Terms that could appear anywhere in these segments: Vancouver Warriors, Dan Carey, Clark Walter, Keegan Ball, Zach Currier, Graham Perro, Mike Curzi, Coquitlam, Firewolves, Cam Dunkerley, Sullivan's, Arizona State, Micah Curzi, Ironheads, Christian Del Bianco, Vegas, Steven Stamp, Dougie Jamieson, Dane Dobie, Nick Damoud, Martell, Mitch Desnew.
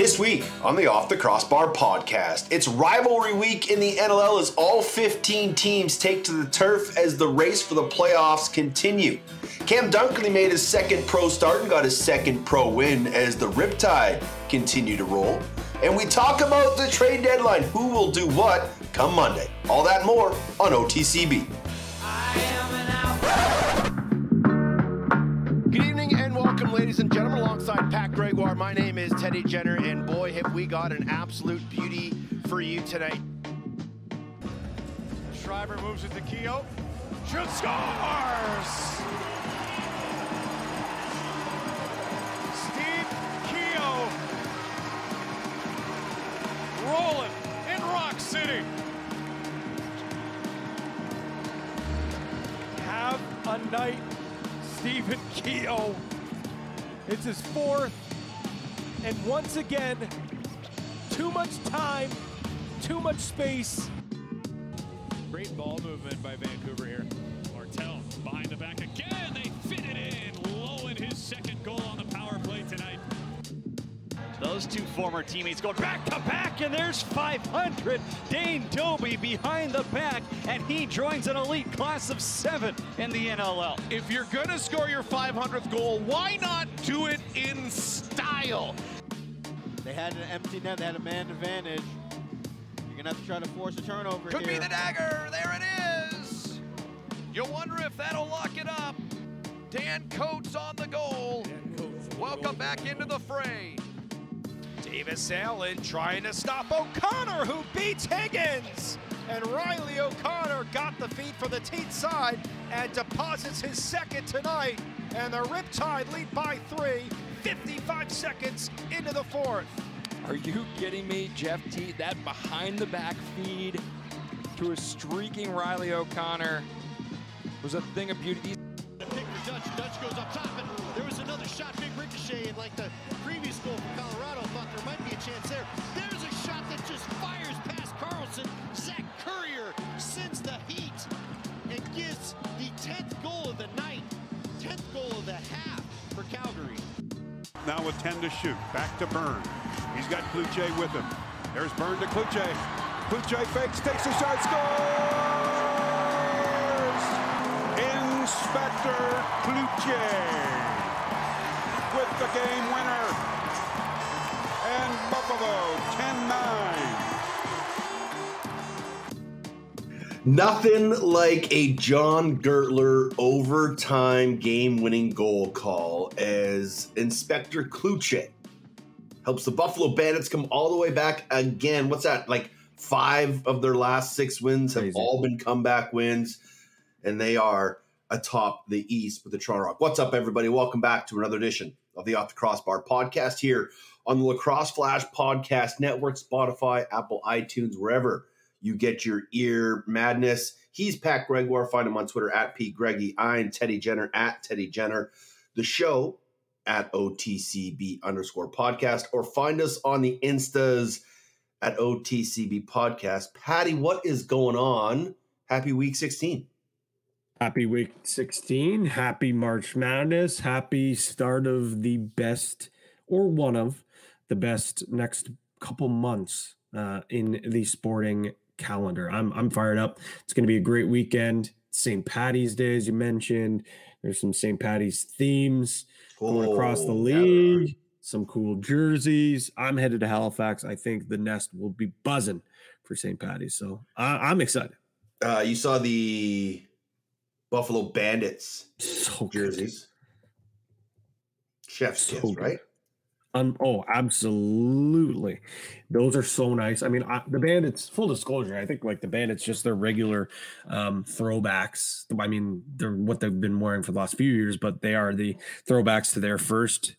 This week on the Off the Crossbar podcast, it's rivalry week in the NLL as all 15 teams take to the turf as the race for the playoffs continue. Cam Dunkerley made his second pro start and got his second pro win as the Riptide continue to roll. And we talk about the trade deadline, who will do what come Monday. All that more on OTCB. Good evening and welcome, ladies and gentlemen. Alongside Pat Gregoire, my name is Teddy Jenner, and boy, have we got an absolute beauty for you tonight. Shriver moves it to Keogh. Shoots, scores! Steve Keogh rolling in Rock City. Have a night, Stephen Keogh. It's his fourth, and once again, too much time, too much space. Great ball movement by Vancouver here. Martell behind the back again. They fit it in. Lowen, his second goal on the power play tonight. Those two former teammates go back to back, and there's 500. Dane Dobie behind the back, and he joins an elite class of 7 in the NLL. If you're gonna score your 500th goal, why not do it in style? They had an empty net, they had a man advantage. You're gonna have to try to force a turnover. Could here. Be the dagger, there it is. You wonder if that'll lock it up. Dan Coates on the goal. Welcome back into the fray. Davis Allen trying to stop O'Connor, who beats Higgins. And Riley O'Connor got the feed for the team side and deposits his second tonight. And the Riptide lead by 3, 55 seconds into the fourth. Are you kidding me, Jeff T? That behind-the-back feed to a streaking Riley O'Connor was a thing of beauty. The pick for Dutch. Dutch goes up top, and there was another shot, big ricochet, and like the previous goal from Colorado, thought there might be a chance there. There's a shot that just fires past Carlson. Zach Currier sends the heat and gives the 10th goal of the night, 10th goal of the half for Calgary. Now with 10 to shoot, back to Byrne. He's got Cloutier with him. There's Byrne to Cloutier. Cloutier fakes, takes a shot, scores! Inspector Cloutier with the game winner, and Buffalo 10-9. Nothing like a John Gertler overtime game-winning goal call as Inspector Cloutier helps the Buffalo Bandits come all the way back again. What's that? Like 5 of their last 6 wins have all been comeback wins, and they are atop the East with the Toronto Rock. What's up, everybody? Welcome back to another edition of the Off the Crossbar podcast here on the Lacrosse Flash Podcast Network, Spotify, Apple, iTunes, wherever you get your ear madness. He's Pat Gregoire. Find him on Twitter at P Greggy. I'm Teddy Jenner at Teddy Jenner. The show at @OTCB_podcast, or find us on the Instas at OTCB podcast. Patty, what is going on? Happy week 16. Happy week 16, happy March Madness, happy start of the best, or one of the best next couple months in the sporting calendar. I'm fired up. It's going to be a great weekend. St. Patty's Day, as you mentioned. There's some St. Patty's themes going across the league, some cool jerseys. I'm headed to Halifax. I think the nest will be buzzing for St. Patty's, so I'm excited. You saw the Buffalo Bandits jerseys. Chef's kiss, right? Oh, absolutely. Those are so nice. I mean, the Bandits, full disclosure, I think like the Bandits, just their regular throwbacks. I mean, they're what they've been wearing for the last few years, but they are the throwbacks to their first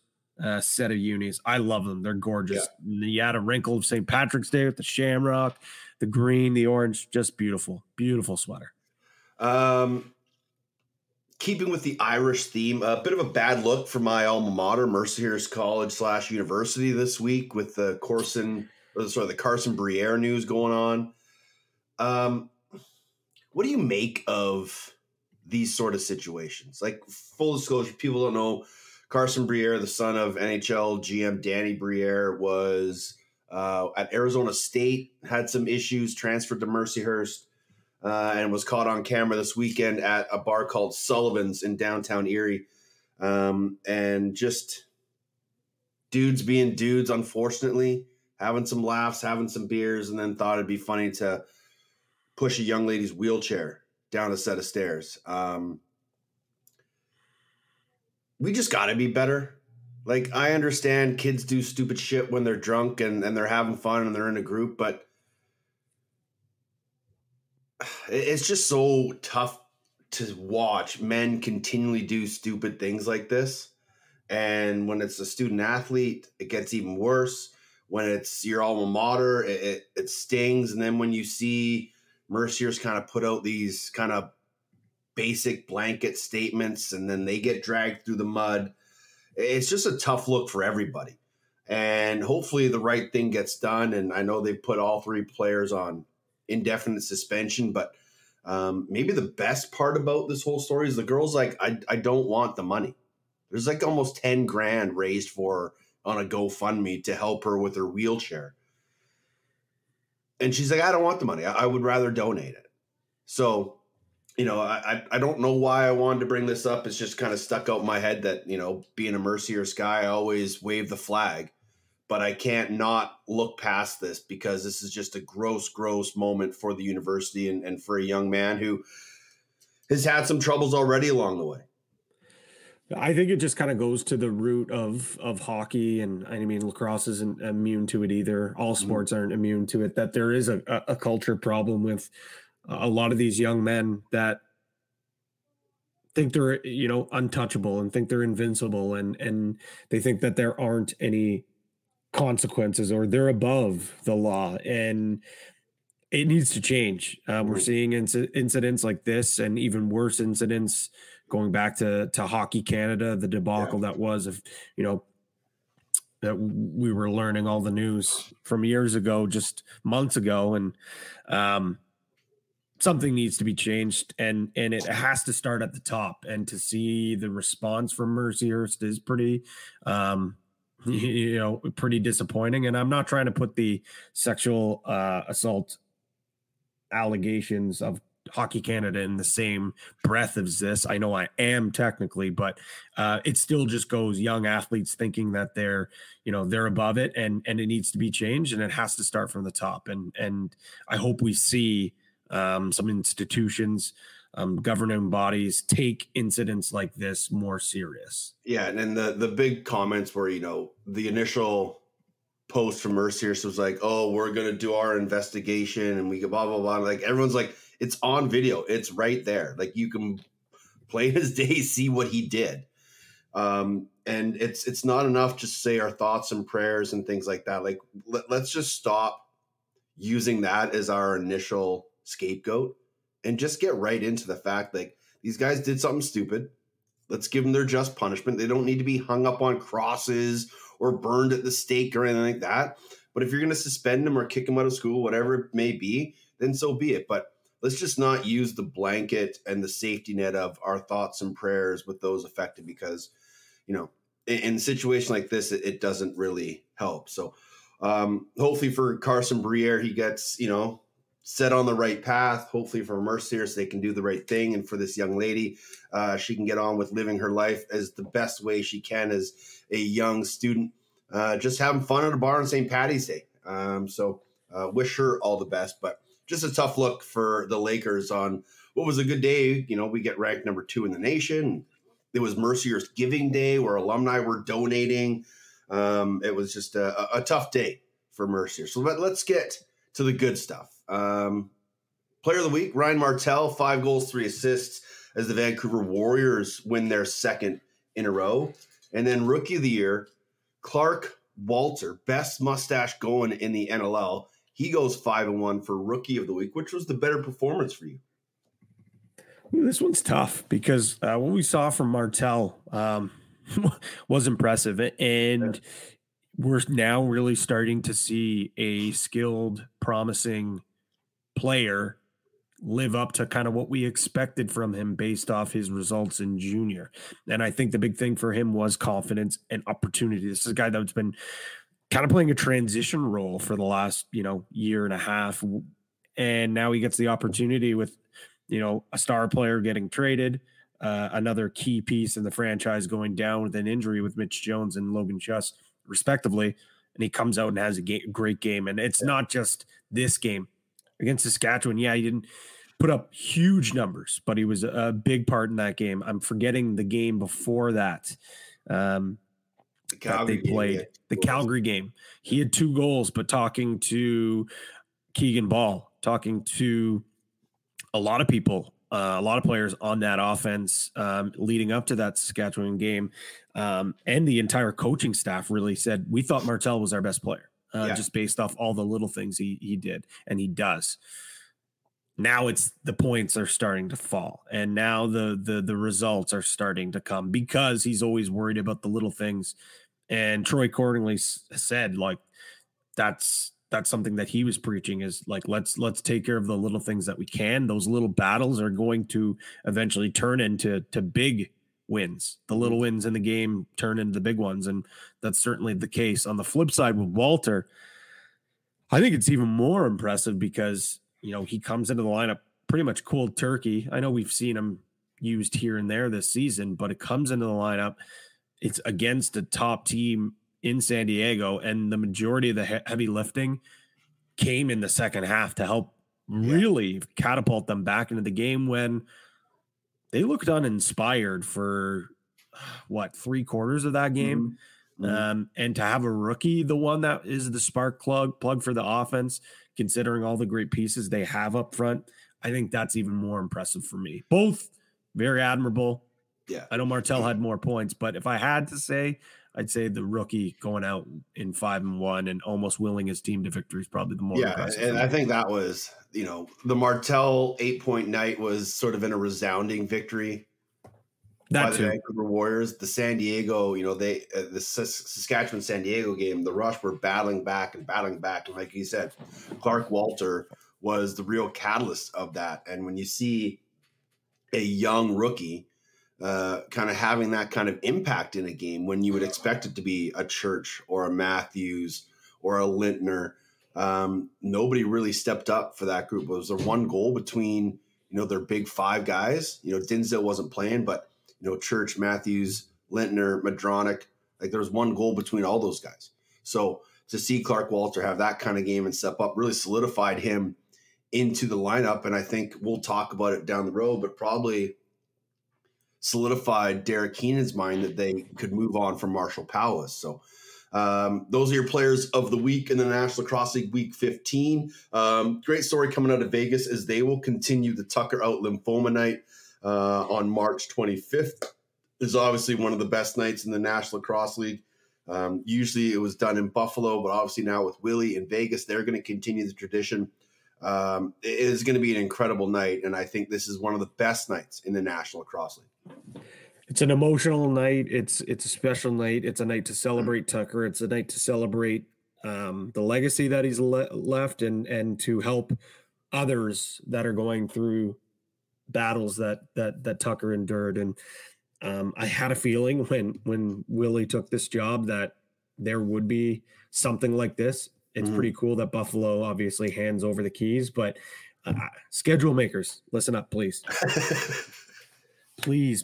set of unis. I love them. They're gorgeous. Yeah. You had a wrinkle of St. Patrick's Day with the shamrock, the green, the orange, just beautiful, beautiful sweater. Keeping with the Irish theme, a bit of a bad look for my alma mater, Mercyhurst College / University, this week with the Carson Briere news going on. What do you make of these sort of situations? Like, full disclosure, people don't know Carson Briere, the son of NHL GM Danny Briere, was at Arizona State, had some issues, transferred to Mercyhurst, and was caught on camera this weekend at a bar called Sullivan's in downtown Erie. And just dudes being dudes, unfortunately, having some laughs, having some beers, and then thought it'd be funny to push a young lady's wheelchair down a set of stairs. We just got to be better. Like, I understand kids do stupid shit when they're drunk and they're having fun and they're in a group, but it's just so tough to watch men continually do stupid things like this. And when it's a student athlete, it gets even worse. When it's your alma mater, it stings. And then when you see Mercyhurst kind of put out these kind of basic blanket statements and then they get dragged through the mud, it's just a tough look for everybody. And hopefully the right thing gets done. And I know they put all three players on indefinite suspension, but maybe the best part about this whole story is the girl's like, I don't want the money. There's like almost 10 grand raised for her on a GoFundMe to help her with her wheelchair. And she's like, I don't want the money. I would rather donate it. So, you know, I don't know why I wanted to bring this up. It's just kind of stuck out in my head that, you know, being a Mercyhurst guy, I always wave the flag, but I can't not look past this because this is just a gross, gross moment for the university and for a young man who has had some troubles already along the way. I think it just kind of goes to the root of hockey, and I mean, lacrosse isn't immune to it either. All sports aren't immune to it, that there is a culture problem with a lot of these young men that think they're, you know, untouchable and think they're invincible, and they think that there aren't any consequences or they're above the law, and it needs to change. We're seeing incidents like this and even worse incidents going back to Hockey Canada, the debacle that was, of, you know, that we were learning all the news from years ago, just months ago. And something needs to be changed, and it has to start at the top. And to see the response from Mercyhurst is pretty, you know, pretty disappointing. And I'm not trying to put the sexual assault allegations of Hockey Canada in the same breath as this. I know I am technically, but it still just goes young athletes thinking that they're, you know, they're above it, and it needs to be changed, and it has to start from the top. And I hope we see some institutions, governing bodies take incidents like this more serious. Yeah. And then the big comments were, you know, the initial post from Mercyhurst was like, oh, we're going to do our investigation and we can blah, blah, blah. Like, everyone's like, it's on video. It's right there. Like, you can plain as day see what he did. And it's not enough just to say our thoughts and prayers and things like that. Like, let's just stop using that as our initial scapegoat and just get right into the fact, like, these guys did something stupid. Let's give them their just punishment. They don't need to be hung up on crosses or burned at the stake or anything like that. But if you're going to suspend them or kick them out of school, whatever it may be, then so be it. But let's just not use the blanket and the safety net of our thoughts and prayers with those affected, because, you know, in a situation like this, it doesn't really help. So hopefully for Carson Briere, he gets, you know, set on the right path. Hopefully for Mercyhurst, they can do the right thing. And for this young lady, she can get on with living her life as the best way she can as a young student, just having fun at a bar on St. Patty's Day. So wish her all the best, but just a tough look for the Lakers on what was a good day. You know, we get ranked number 2 in the nation. It was Mercyhurst Giving Day where alumni were donating. It was just a tough day for Mercyhurst. So let's get to the good stuff. Player of the week, Ryan Martell, 5 goals, 3 assists as the Vancouver Warriors win their second in a row. And then Rookie of the Year, Clark Walter, best mustache going in the NLL. He goes 5-1 for Rookie of the Week. Which was the better performance for you? This one's tough because what we saw from Martell was impressive. And we're now really starting to see a skilled, promising player live up to kind of what we expected from him based off his results in junior. And I think the big thing for him was confidence and opportunity. This is a guy that's been kind of playing a transition role for the last, year and a half. And now he gets the opportunity with, a star player getting traded, another key piece in the franchise going down with an injury with Mitch Jones and Logan Schuss, respectively. And he comes out and has a great game. And it's not just this game against Saskatchewan. Yeah, he didn't put up huge numbers, but he was a big part in that game. I'm forgetting the game before that. The Calgary game. He had 2 goals, but talking to Keegan Ball, talking to a lot of people, a lot of players on that offense leading up to that Saskatchewan game, and the entire coaching staff really said, we thought Martell was our best player. Just based off all the little things he did and he does. Now it's the points are starting to fall, and now the results are starting to come because he's always worried about the little things. And Troy Cordingley said, that's something that he was preaching is let's take care of the little things that we can. Those little battles are going to eventually turn into big wins. The little wins in the game turn into the big ones, and that's certainly the case. On the flip side with Walter, I think it's even more impressive because he comes into the lineup pretty much cold turkey. I know we've seen him used here and there this season, but it comes into the lineup. It's against a top team in San Diego, and the majority of the heavy lifting came in the second half to help really catapult them back into the game when they looked uninspired for 3 quarters of that game. Mm-hmm. And to have a rookie, the one that is the spark plug for the offense, considering all the great pieces they have up front, I think that's even more impressive for me. Both very admirable. Yeah. I know Martell had more points, but if I had to say, I'd say the rookie going out in 5-1 and almost willing his team to victory is probably the more impressive. And I think that was, the Martell 8-point night was sort of in a resounding victory. That's the Vancouver Warriors. The San Diego, the Saskatchewan-San Diego game, the Rush were battling back. And like you said, Clark Walter was the real catalyst of that. And when you see a young rookie kind of having that kind of impact in a game when you would expect it to be a Church or a Matthews or a Lintner, nobody really stepped up for that group. It was their one goal between, their big five guys. Dinsdale wasn't playing, but, Church, Matthews, Lintner, Madronic, there was one goal between all those guys. So to see Clark Walter have that kind of game and step up really solidified him into the lineup. And I think we'll talk about it down the road, but probably solidified Derek Keenan's mind that they could move on from Marshall Palace. So those are your players of the week in the National Lacrosse League Week 15. Great story coming out of Vegas is they will continue the Tucker Out Lymphoma Night on March 25th. It's obviously one of the best nights in the National Lacrosse League. Usually it was done in Buffalo, but obviously now with Willie in Vegas, they're going to continue the tradition. It is going to be an incredible night, and I think this is one of the best nights in the National Lacrosse League. It's an emotional night. It's a special night. It's a night to celebrate Tucker. It's a night to celebrate the legacy that he's left and to help others that are going through battles that Tucker endured. And I had a feeling when Willie took this job that there would be something like this. It's pretty cool that Buffalo obviously hands over the keys, but schedule makers, listen up, please. Please.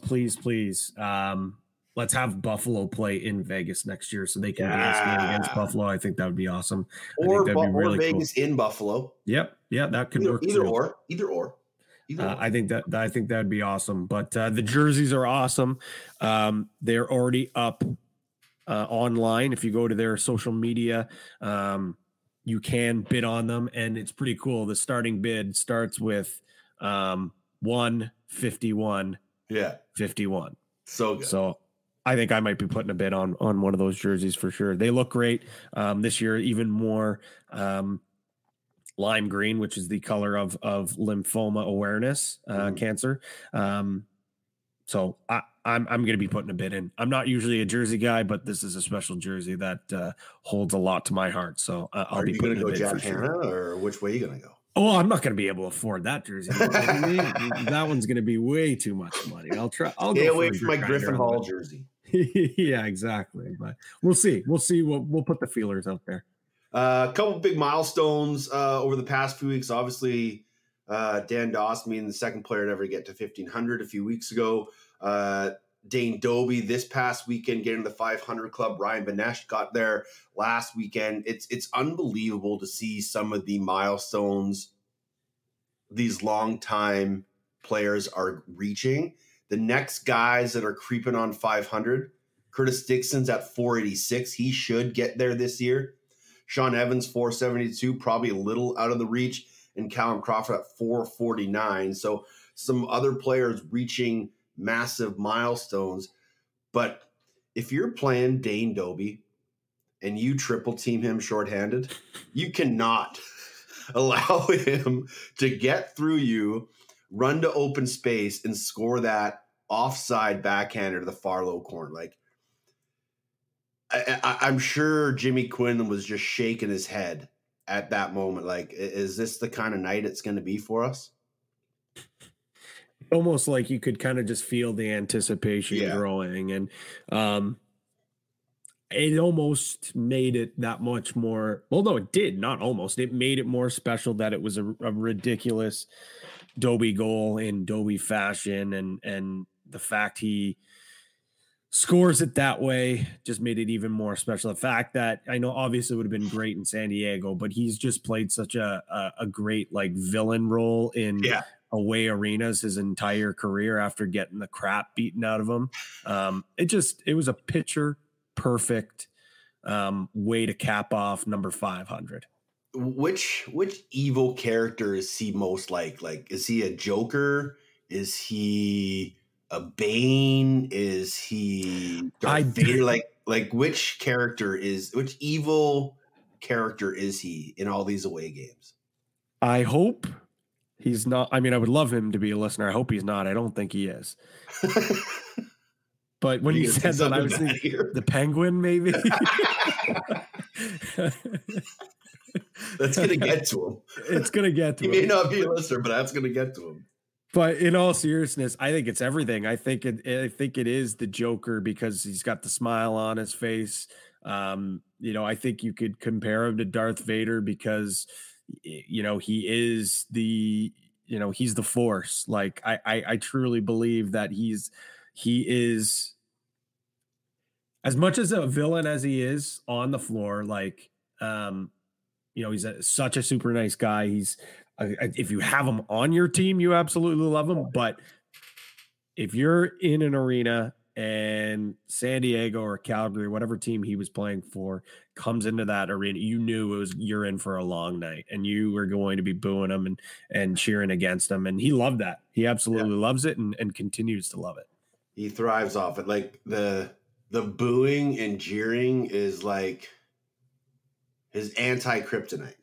Let's have Buffalo play in Vegas next year so they can do this game against Buffalo. I think that would be awesome. Or Vegas cool. In Buffalo. Yep. That could work. Either or. I think that'd be awesome. But the jerseys are awesome. They're already up online. If you go to their social media, you can bid on them, and it's pretty cool. The starting bid starts with 151. Yeah. 51. So good. So I think I might be putting a bid on one of those jerseys for sure. They look great. This year, even more lime green, which is the color of lymphoma awareness, cancer. So I'm going to be putting a bid in. I'm not usually a jersey guy, but this is a special jersey that holds a lot to my heart. So I'll be putting a bid. Are you going to go Jack Hanna, or which way are you going to go? Oh, I'm not going to be able to afford that jersey. That one's going to be way too much money. I'll try. I'll stay away from my Griffin Hall jersey. Yeah, exactly. But we'll see. We'll see. We'll put the feelers out there. A couple big milestones over the past few weeks. Obviously, Dan Doss, being the second player to ever get to 1,500 a few weeks ago. Dane Dobie this past weekend getting to the 500 club. Ryan Benesch got there last weekend. It's unbelievable to see some of the milestones these longtime players are reaching. The next guys that are creeping on 500, Curtis Dixon's at 486. He should get there this year. Sean Evans, 472, probably a little out of the reach. And Callum Crawford at 449. So some other players reaching massive milestones. But if you're playing Dane Dobie and you triple team him shorthanded, you cannot allow him to get through you, run to open space, and score that offside backhander to the far low corner. Like, I'm sure Jimmy Quinlan was just shaking his head at that moment. Like, is this the kind of night it's going to be for us? Almost like you could kind of just feel the anticipation growing. And it almost made it that much more, although it did not almost, it made it more special that it was a ridiculous Dobie goal in Dobie fashion. And the fact he scores it that way just made it even more special. The fact that, I know obviously would have been great in San Diego, but he's just played such a great like villain role in away arenas his entire career after getting the crap beaten out of him. It was a picture perfect way to cap off number 500. Which evil character is he most like? Like, is he a Joker? Is he a Bane? Is he Darth Vader? Like which evil character is he in all these away games? I hope he's not. I mean, I would love him to be a listener. I hope he's not. I don't think he is. But when you said that, I was thinking the Penguin, maybe. That's going to get to him. It's going to get to him. He may not be a listener, but that's going to get to him. But in all seriousness, I think it's everything. I think it is the Joker because he's got the smile on his face. I think you could compare him to Darth Vader because, he is the, he's the Force. Like, I truly believe that he is as much as a villain as he is on the floor. Like, he's such a super nice guy. If you have him on your team, you absolutely love him. But if you're in an arena and San Diego or Calgary, whatever team he was playing for, comes into that arena, you knew you're in for a long night, and you were going to be booing him and cheering against him. And he loved that. He absolutely loves it and continues to love it. He thrives off it. Like the booing and jeering is like his anti-kryptonite.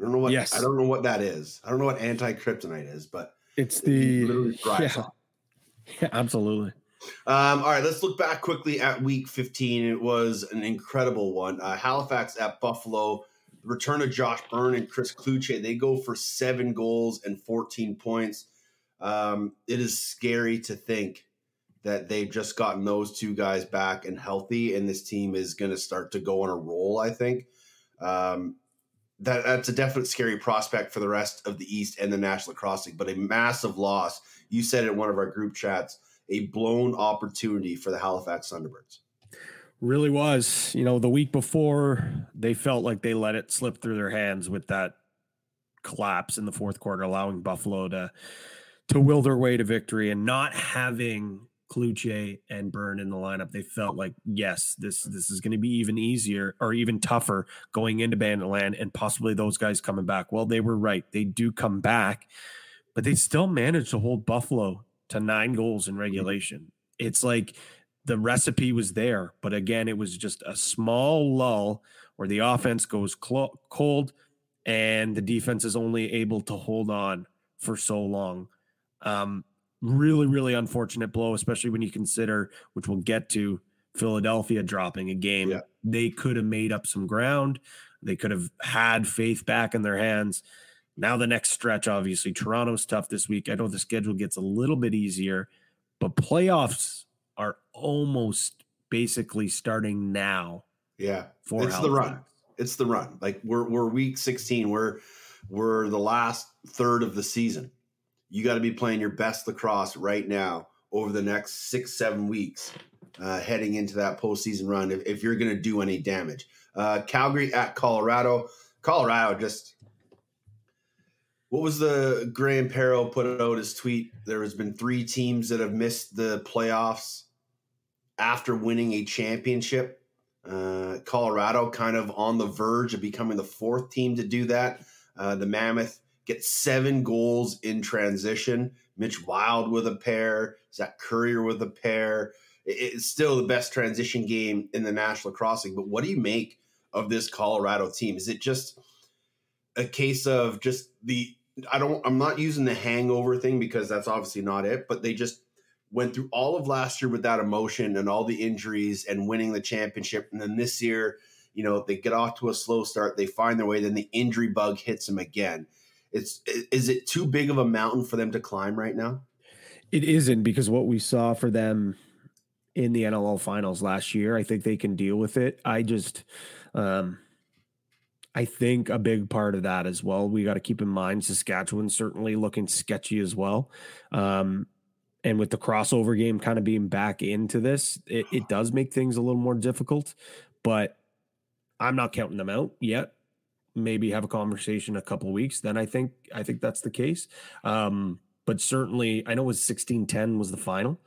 I don't know what that is. I don't know what anti-kryptonite is, but it's the yeah, absolutely. All right, let's look back quickly at week 15. It was an incredible one. Halifax at Buffalo. The return of Josh Byrne and Chris Cloutier. They go for 7 goals and 14 points. It is scary to think that they've just gotten those two guys back and healthy, and this team is going to start to go on a roll, I think. That's a definite scary prospect for the rest of the East and the National Lacrosse League, but a massive loss. You said in one of our group chats, a blown opportunity for the Halifax Thunderbirds. Really was. The week before, they felt like they let it slip through their hands with that collapse in the fourth quarter, allowing Buffalo to will their way to victory, and not having Cloutier and Byrne in the lineup, they felt like, yes, this is going to be even easier or even tougher going into Bandit Land and possibly those guys coming back. Well, they were right. They do come back, but they still managed to hold Buffalo to 9 goals in regulation. It's like the recipe was there, but again, it was just a small lull where the offense goes cold and the defense is only able to hold on for so long. Really, really unfortunate blow, especially when you consider, which we'll get to, Philadelphia dropping a game. Yeah. They could have made up some ground. They could have had faith back in their hands. Now the next stretch, obviously, Toronto's tough this week. I know the schedule gets a little bit easier, but playoffs are almost basically starting now. Yeah, for it's Halifax. The run. It's the run. Like we're week 16. We're the last third of the season. You got to be playing your best lacrosse right now over the next 6-7 weeks, heading into that postseason run. If you're going to do any damage, Calgary at Colorado. Colorado just. What was the Graham Perro put out his tweet? There has been 3 teams that have missed the playoffs after winning a championship. Colorado kind of on the verge of becoming the 4th team to do that. The Mammoth gets 7 goals in transition. Mitch Wild with a pair. Zach Currier with a pair. It's still the best transition game in the National Crossing. But what do you make of this Colorado team? Is it just a case of just the I'm not using the hangover thing because that's obviously not it, but they just went through all of last year with that emotion and all the injuries and winning the championship. And then this year, you know, they get off to a slow start. They find their way. Then the injury bug hits them again. Is it too big of a mountain for them to climb right now? It isn't, because what we saw for them in the NLL finals last year, I think they can deal with it. I think a big part of that as well, we got to keep in mind Saskatchewan certainly looking sketchy as well. And with the crossover game kind of being back into this, it does make things a little more difficult, but I'm not counting them out yet. Maybe have a conversation a couple of weeks. Then I think that's the case. But certainly I know it was 16-10 was the final.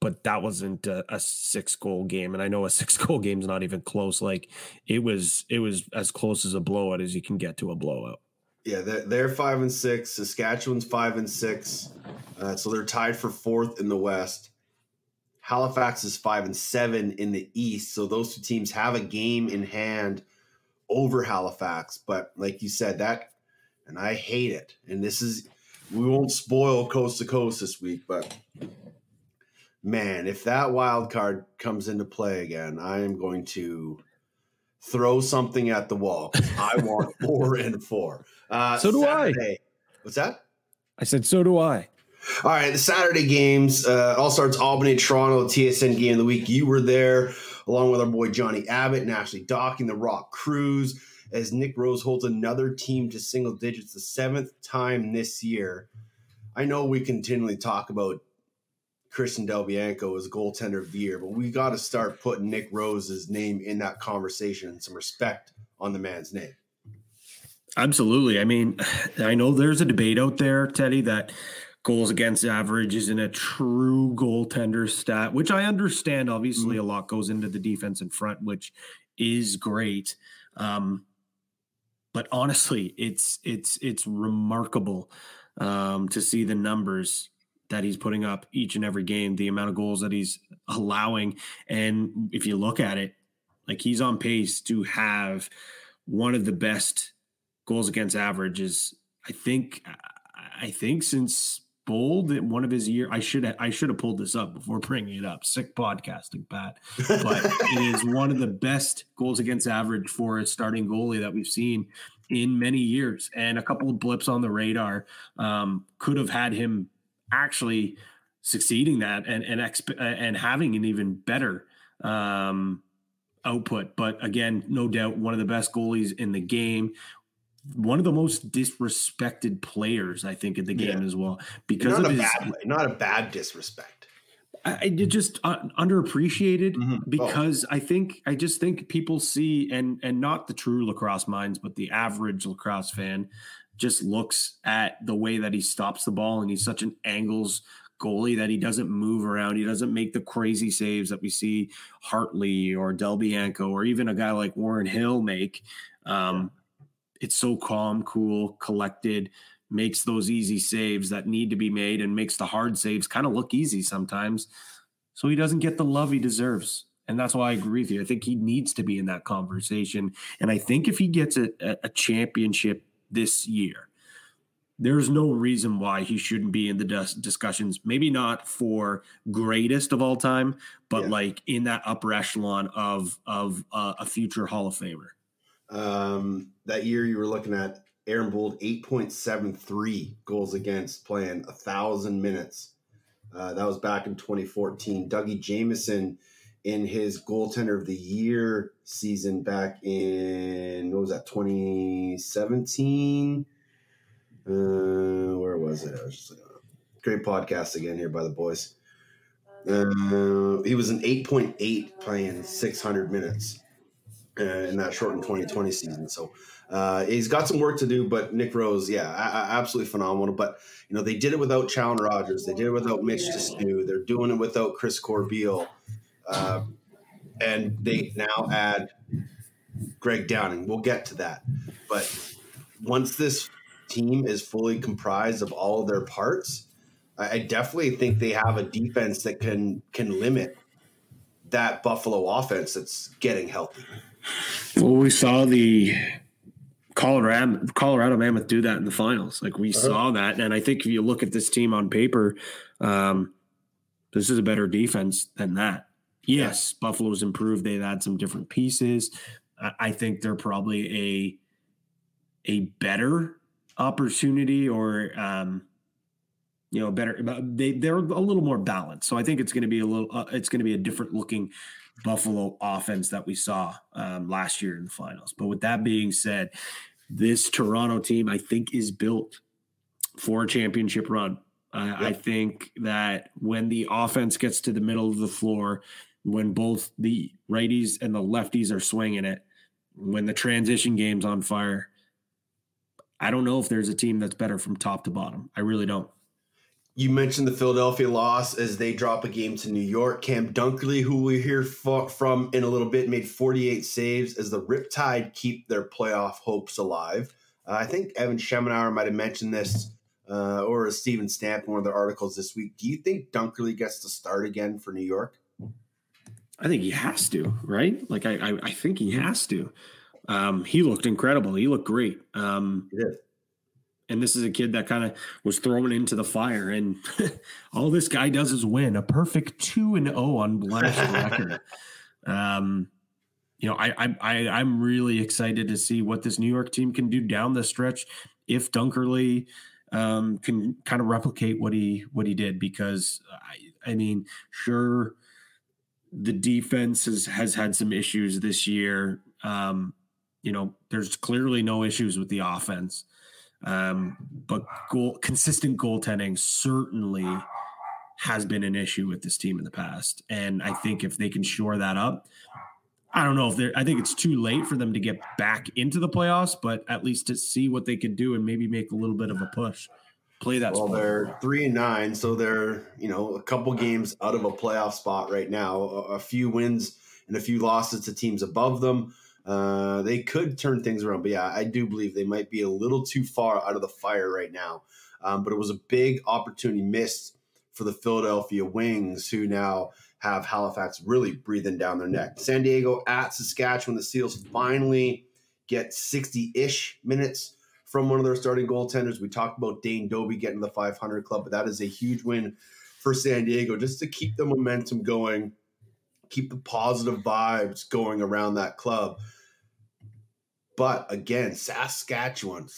But that wasn't a 6-goal game. And I know a 6-goal game is not even close. Like it was as close as a blowout as you can get to a blowout. Yeah. They're 5-6. Saskatchewan's 5-6. So they're tied for 4th in the West. Halifax is 5-7 in the East. So those two teams have a game in hand over Halifax. But like you said, and I hate it. And we won't spoil coast to coast this week, but man, if that wild card comes into play again, I am going to throw something at the wall. I want 4-4. So do Saturday. I. What's that? I said, so do I. All right. The Saturday games, all starts Albany, Toronto, TSN game of the week. You were there along with our boy, Johnny Abbott and Ashley Docking, the Rock Cruise, as Nick Rose holds another team to single digits, the 7th time this year. I know we continually talk about Christian Del Bianco is goaltender of the year, but we got to start putting Nick Rose's name in that conversation and some respect on the man's name. Absolutely. I mean, I know there's a debate out there, Teddy, that goals against average isn't a true goaltender stat, which I understand. Obviously, a lot goes into the defense in front, which is great. But honestly, it's remarkable to see the numbers that he's putting up each and every game, the amount of goals that he's allowing. And if you look at it, like he's on pace to have one of the best goals against averages. I think since Bold in one of his years, I should have pulled this up before bringing it up. Sick podcasting, Pat. But it is one of the best goals against average for a starting goalie that we've seen in many years. And a couple of blips on the radar could have had him actually succeeding that and having an even better output. But again, no doubt one of the best goalies in the game, one of the most disrespected players, I think, in the game as well, because of not a bad disrespect. It just underappreciated because I just think people see and not the true lacrosse minds, but the average lacrosse fan just looks at the way that he stops the ball, and he's such an angles goalie that he doesn't move around. He doesn't make the crazy saves that we see Hartley or Del Bianco or even a guy like Warren Hill make. It's so calm, cool, collected, makes those easy saves that need to be made and makes the hard saves kind of look easy sometimes. So he doesn't get the love he deserves. And that's why I agree with you. I think he needs to be in that conversation. And I think if he gets a championship this year, there's no reason why he shouldn't be in the discussions, maybe not for greatest of all time, but like in that upper echelon of a future Hall of Famer. That year you were looking at Aaron Bould, 8.73 goals against playing 1,000 minutes. That was back in 2014. Dougie Jamieson, in his goaltender of the year season back in, 2017? Where was it? I was just like, great podcast again here by the boys. He was an 8.8 playing 600 minutes in that shortened 2020 season. So he's got some work to do, but Nick Rose, absolutely phenomenal. But, you know, they did it without Challen Rogers. They did it without Mitch Desnew. They're doing it without Chris Corbeil. And they now add Greg Downing. We'll get to that. But once this team is fully comprised of all of their parts, I definitely think they have a defense that can limit that Buffalo offense that's getting healthy. Well, we saw the Colorado Mammoth do that in the finals. Like, we saw that. And I think if you look at this team on paper, this is a better defense than that. Yes, Buffalo's improved. They've had some different pieces. I think they're probably a better opportunity or, better. They're a little more balanced. So I think it's going to be a different looking Buffalo offense that we saw last year in the finals. But with that being said, this Toronto team, I think, is built for a championship run. I think that when the offense gets to the middle of the floor, when both the righties and the lefties are swinging it, when the transition game's on fire, I don't know if there's a team that's better from top to bottom. I really don't. You mentioned the Philadelphia loss as they drop a game to New York. Cam Dunkerley, who we'll hear from in a little bit, made 48 saves as the Riptide keep their playoff hopes alive. I think Evan Schemenauer might have mentioned this, or Steven Stamp in one of their articles this week. Do you think Dunkerley gets to start again for New York? I think he has to, right? Like, I think he has to. He looked incredible. He looked great. He did. And this is a kid that kind of was thrown into the fire. And all this guy does is win a perfect 2-0 unblemished record. I'm really excited to see what this New York team can do down the stretch if Dunkerley can kind of replicate what he did, because I mean, sure, the defense has had some issues this year. There's clearly no issues with the offense, but consistent goaltending certainly has been an issue with this team in the past. And I think if they can shore that up, I don't know if I think it's too late for them to get back into the playoffs, but at least to see what they could do and maybe make a little bit of a push. Play that. Well, sport. They're 3-9, so they're a couple games out of a playoff spot right now. A few wins and a few losses to teams above them. They could turn things around, but I do believe they might be a little too far out of the fire right now. But it was a big opportunity missed for the Philadelphia Wings, who now have Halifax really breathing down their neck. San Diego at Saskatchewan, the Seals finally get 60-ish minutes from one of their starting goaltenders. We talked about Dane Dobie getting the 500 club, but that is a huge win for San Diego just to keep the momentum going, keep the positive vibes going around that club. But again, Saskatchewan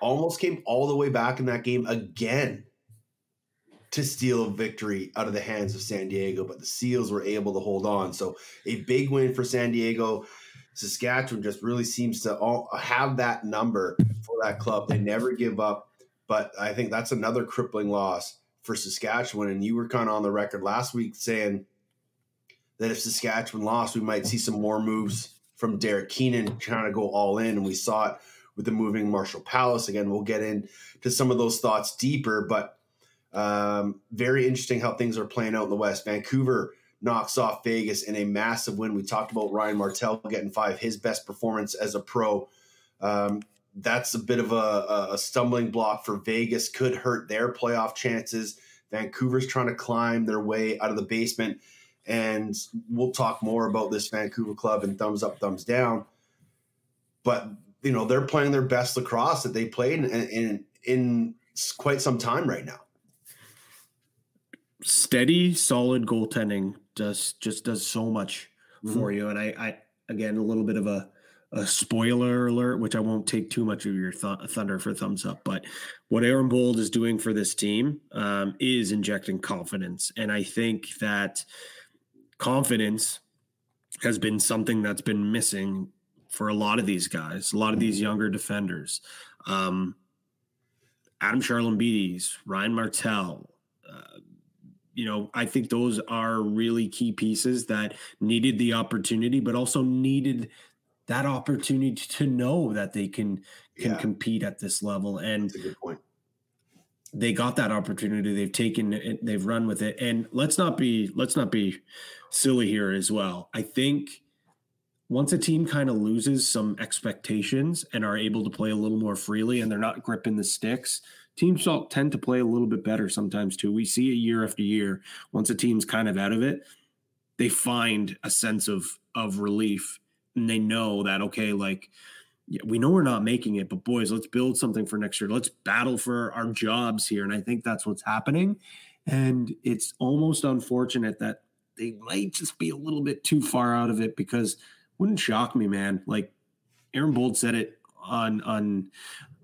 almost came all the way back in that game again to steal a victory out of the hands of San Diego, but the Seals were able to hold on. So a big win for San Diego. Saskatchewan just really seems to have that number for that club. They never give up, but I think that's another crippling loss for Saskatchewan. And you were kind of on the record last week saying that if Saskatchewan lost, we might see some more moves from Derek Keenan trying to go all in, and we saw it with the moving Marshall Palace. Again, we'll get into some of those thoughts deeper, but very interesting how things are playing out in the West. Vancouver knocks off Vegas in a massive win. We talked about Ryan Martell getting 5, his best performance as a pro. That's a bit of a stumbling block for Vegas, could hurt their playoff chances. Vancouver's trying to climb their way out of the basement, and we'll talk more about this Vancouver club and thumbs up, thumbs down. But, they're playing their best lacrosse that they played in quite some time right now. Steady, solid goaltending just does so much for you. And I again, a little bit of a a spoiler alert, which I won't take too much of your thunder for thumbs up, but what Aaron Bold is doing for this team is injecting confidence. And I think that confidence has been something that's been missing for a lot of these guys, a lot of these younger defenders. Adam Charlambides, Ryan Martell, I think those are really key pieces that needed the opportunity, but also needed that opportunity to know that they can compete at this level. And that's a good point. They got that opportunity. They've taken it, they've run with it. And let's not be silly here as well. I think once a team kind of loses some expectations and are able to play a little more freely and they're not gripping the sticks, teams tend to play a little bit better sometimes too. We see it year after year. Once a team's kind of out of it, they find a sense of relief, and they know that, okay, like, we know we're not making it, but boys, let's build something for next year. Let's battle for our jobs here. And I think that's what's happening. And it's almost unfortunate that they might just be a little bit too far out of it, because it wouldn't shock me, man. Like, Aaron Bold said it on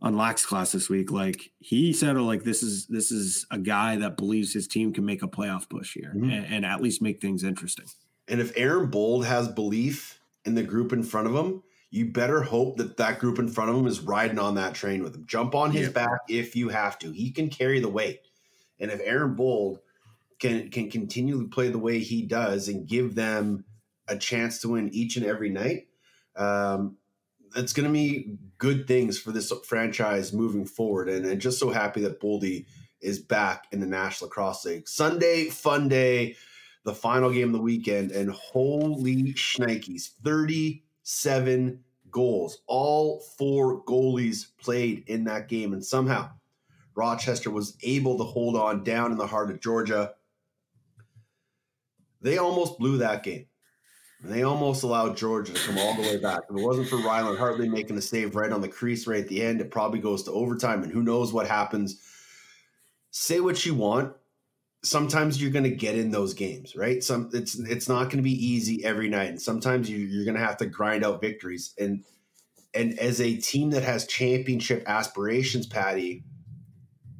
Lax class this week. Like, he said, this is a guy that believes his team can make a playoff push here and at least make things interesting. And if Aaron Bold has belief in the group in front of him, you better hope that that group in front of him is riding on that train with him. Jump on his back if you have to. He can carry the weight. And if Aaron Bold can continually play the way he does and give them a chance to win each and every night, it's going to be good things for this franchise moving forward. And just so happy that Boldy is back in the National Lacrosse League. Sunday, fun day, the final game of the weekend, and holy shnikes, 37 goals. All four goalies played in that game, and somehow Rochester was able to hold on down in the heart of Georgia. They almost blew that game. They almost allowed Georgia to come all the way back. If it wasn't for Ryland Hartley making a save right on the crease right at the end, it probably goes to overtime, and who knows what happens. Say what you want. Sometimes you're going to get in those games, right? It's not going to be easy every night, and sometimes you're going to have to grind out victories. And as a team that has championship aspirations, Patty,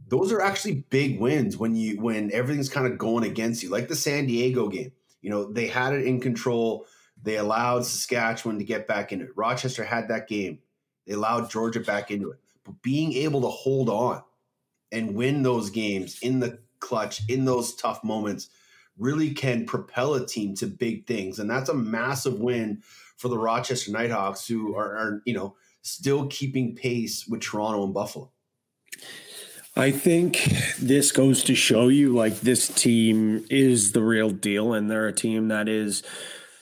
those are actually big wins when everything's kind of going against you, like the San Diego game. You know, they had it in control. They allowed Saskatchewan to get back into it. Rochester had that game. They allowed Georgia back into it. But being able to hold on and win those games in the clutch, in those tough moments, really can propel a team to big things. And that's a massive win for the Rochester Nighthawks, who are still keeping pace with Toronto and Buffalo. I think this goes to show you, like, this team is the real deal, and they're a team that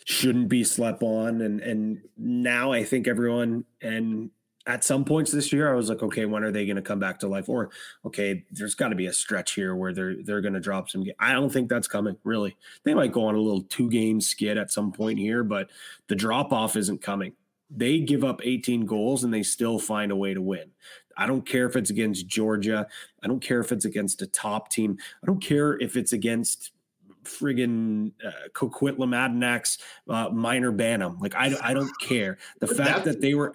shouldn't be slept on. And now I think everyone, and at some points this year, I was like, okay, when are they going to come back to life? Or, okay, there's got to be a stretch here where they're going to drop some. I don't think that's coming, really. They might go on a little 2-game skid at some point here, but the drop-off isn't coming. They give up 18 goals and they still find a way to win. I don't care if it's against Georgia. I don't care if it's against a top team. I don't care if it's against friggin' Coquitlam Adnac's minor Bantam. Like, I don't care. The fact that they were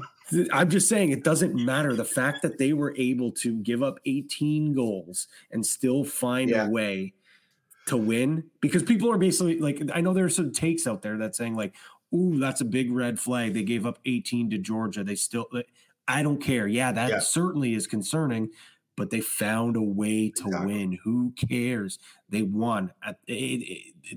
– I'm just saying it doesn't matter. The fact that they were able to give up 18 goals and still find a way to win, because people are basically – like, I know there are some takes out there that's saying, like, ooh, that's a big red flag. They gave up 18 to Georgia. They still – I don't care. Yeah, that certainly is concerning, but they found a way to win. Who cares? They won.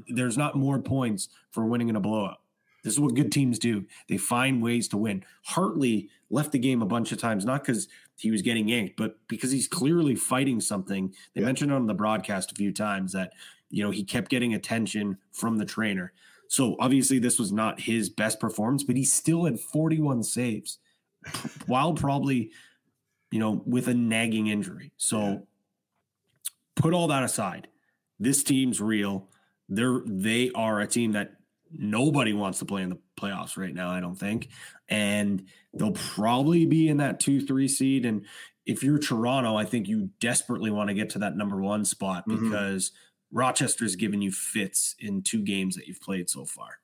There's not more points for winning in a blowout. This is what good teams do. They find ways to win. Hartley left the game a bunch of times, not because he was getting yanked, but because he's clearly fighting something. They mentioned on the broadcast a few times that, he kept getting attention from the trainer. So obviously this was not his best performance, but he still had 41 saves while probably, with a nagging injury. So put all that aside. This team's real. They are a team that nobody wants to play in the playoffs right now, I don't think. And they'll probably be in that 2-3 seed. And if you're Toronto, I think you desperately want to get to that number 1 spot, because Rochester's given you fits in 2 games that you've played so far.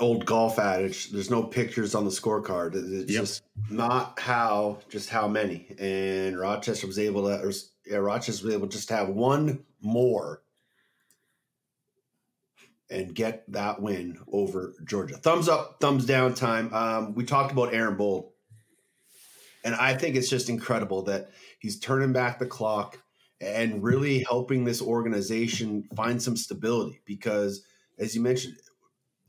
old golf adage, there's no pictures on the scorecard. It's just not how, just how many. And Rochester was able to, Rochester was able to just have one more and get that win over Georgia. Thumbs up, thumbs down time. We talked about Aaron Bold. And I think it's just incredible that he's turning back the clock and really helping this organization find some stability. Because, as you mentioned,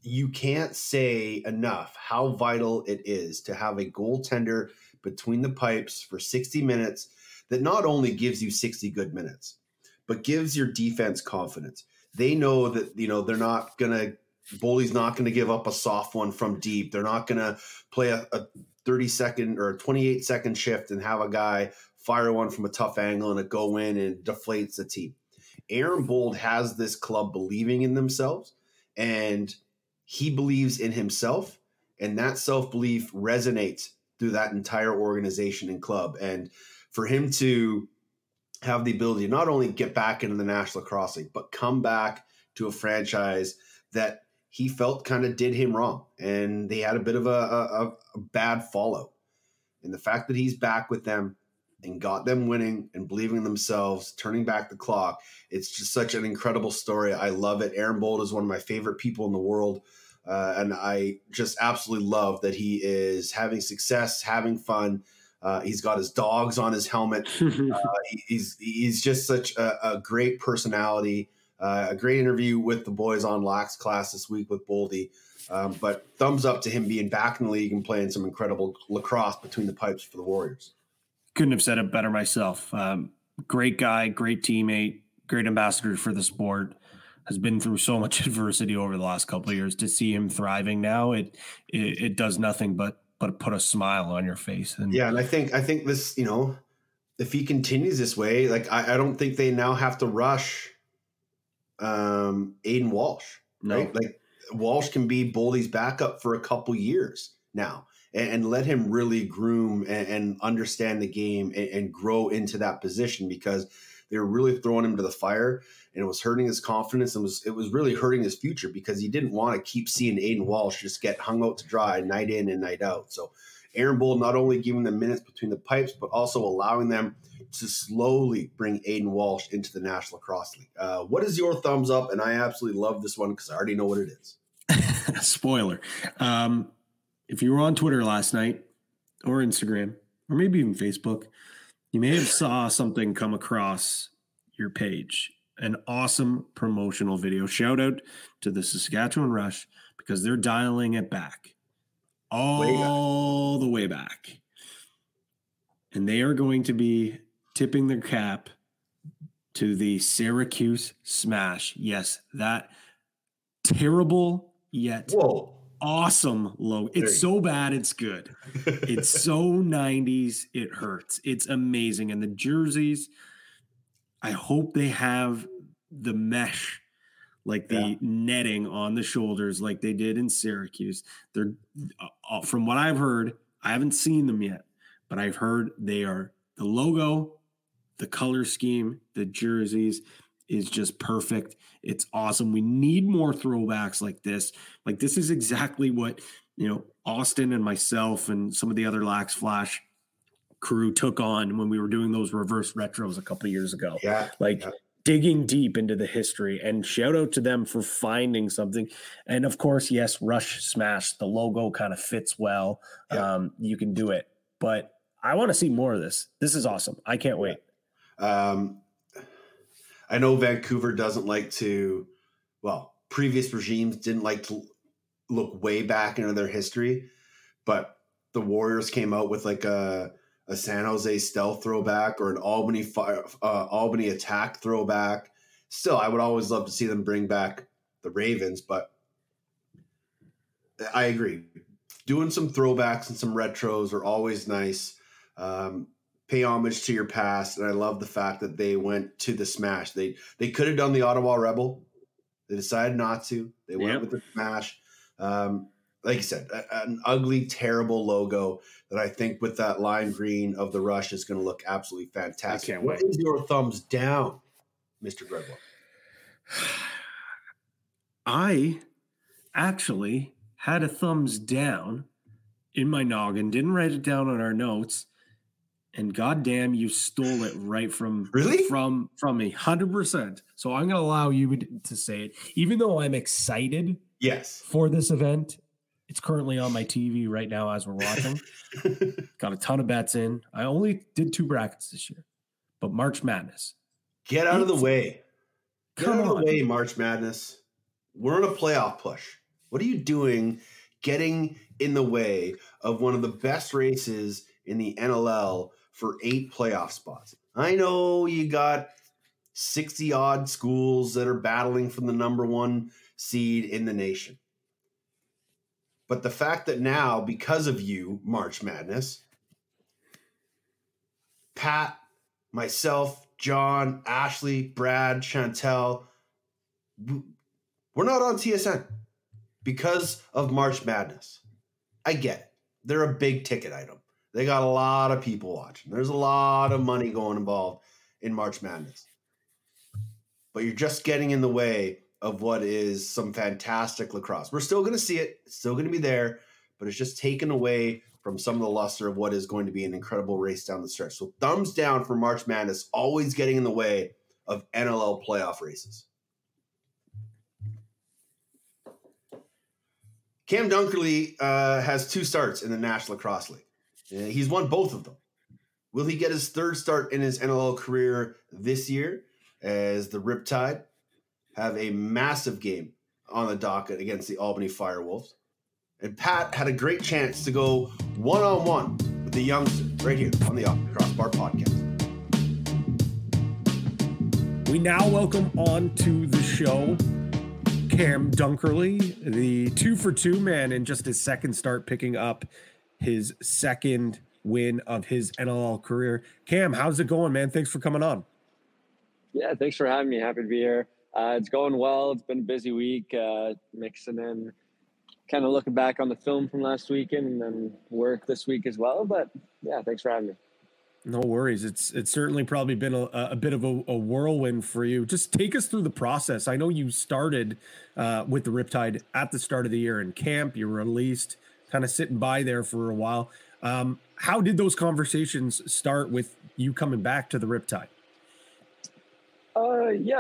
you can't say enough how vital it is to have a goaltender between the pipes for 60 minutes that not only gives you 60 good minutes, but gives your defense confidence. They know that, you know, they're not going to – Boldy's not going to give up a soft one from deep. They're not going to play a 30-second or 28-second shift and have a guy fire one from a tough angle and it go in and deflates the team. Aaron Bold has this club believing in themselves, and he believes in himself, and that self-belief resonates through that entire organization and club. And for him to have the ability to not only get back into the National Lacrosse League, but come back to a franchise that he felt kind of did him wrong, and they had a bit of a bad fallout. And the fact that he's back with them and got them winning and believing in themselves, turning back the clock, it's just such an incredible story. I love it. Aaron Bold is one of my favorite people in the world, and I just absolutely love that he is having success, having fun. He's got his dogs on his helmet. He's just such a great personality. A great interview with the boys on Locks Class this week with Boldy. But thumbs up to him being back in the league and playing some incredible lacrosse between the pipes for the Warriors. Couldn't have said it better myself. Great guy, great teammate, great ambassador for the sport. Has been through so much adversity over the last couple of years. To see him thriving now, it does nothing but put a smile on your face. And yeah, and I think this, you know, if he continues this way, like I don't think they now have to rush Aiden Walsh, right? No. Like Walsh can be Boldy's backup for a couple years now, and let him really groom and understand the game and grow into that position, because they were really throwing him to the fire, and it was hurting his confidence, and it was really hurting his future, because he didn't want to keep seeing Aiden Walsh just get hung out to dry night in and night out. So Aaron Bold not only giving them minutes between the pipes, but also allowing them to slowly bring Aiden Walsh into the National Lacrosse League. What is your thumbs up? And I absolutely love this one because I already know what it is. Spoiler. If you were on Twitter last night or Instagram or maybe even Facebook, you may have saw something come across your page. An awesome promotional video. Shout out to the Saskatchewan Rush, because they're dialing it back. All the way back. And they are going to be tipping their cap to the Syracuse Smash. Yes, that terrible yet awesome logo. It's so bad, it's good. It's so 90s, it hurts. It's amazing. And the jerseys, I hope they have the mesh, like the netting on the shoulders like they did in Syracuse. They're, from what I've heard, I haven't seen them yet, but I've heard they are, the logo, the color scheme, the jerseys is just perfect. It's awesome. We need more throwbacks like this. Like this is exactly what, you know, Austin and myself and some of the other Lax Flash crew took on when we were doing those reverse retros a couple of years ago. Digging deep into the history, and shout out to them for finding something. And of course, yes, Rush Smash, the logo kind of fits well. Yeah. You can do it, but I want to see more of this. This is awesome. I can't wait. I know Vancouver doesn't like to, well, previous regimes didn't like to look way back into their history, but the Warriors came out with like a San Jose Stealth throwback or an Albany Attack throwback. Still, I would always love to see them bring back the Ravens, but I agree. Doing some throwbacks and some retros are always nice. Pay homage to your past, and I love the fact that they went to the Smash. They could have done the Ottawa Rebel. They decided not to. They went with the Smash. Like I said, an ugly, terrible logo that I think with that lime green of the Rush is going to look absolutely fantastic. I can't wait. What is your thumbs down, Mr. Gredlow? I actually had a thumbs down in my noggin, didn't write it down on our notes, and goddamn, you stole it right from really? from me, 100%. So I'm going to allow you to say it, even though I'm excited. Yes. For this event, it's currently on my TV right now as we're watching. Got a ton of bets in. I only did 2 brackets this year, but March Madness. Get out of the way. Get out of the way, March Madness. We're in a playoff push. What are you doing getting in the way of one of the best races in the NLL for 8 playoff spots? I know you got 60-odd schools that are battling for the number 1 seed in the nation. But the fact that now, because of you, March Madness, Pat, myself, John, Ashley, Brad, Chantel, we're not on TSN because of March Madness. I get it. They're a big ticket item. They got a lot of people watching. There's a lot of money going involved in March Madness. But you're just getting in the way of what is some fantastic lacrosse. We're still going to see it. It's still going to be there. But it's just taken away from some of the luster of what is going to be an incredible race down the stretch. So thumbs down for March Madness, always getting in the way of NLL playoff races. Cam Dunkerley has 2 starts in the National Lacrosse League. He's won both of them. Will he get his 3rd start in his NLL career this year as the Riptide have a massive game on the docket against the Albany Firewolves? And Pat had a great chance to go one-on-one with the youngster right here on the Off the Crossbar podcast. We now welcome on to the show Cam Dunkerley, the 2-for-2 man in just his 2nd start, picking up his 2nd win of his NLL career. Cam, how's it going, man? Thanks for coming on. Yeah, thanks for having me. Happy to be here. It's going well. It's been a busy week, mixing in, kind of looking back on the film from last weekend and then work this week as well. But yeah, thanks for having me. No worries. It's certainly probably been a bit of a whirlwind for you. Just take us through the process. I know you started with the Riptide at the start of the year in camp. You were released, kind of sitting by there for a while. How did those conversations start with you coming back to the Riptide?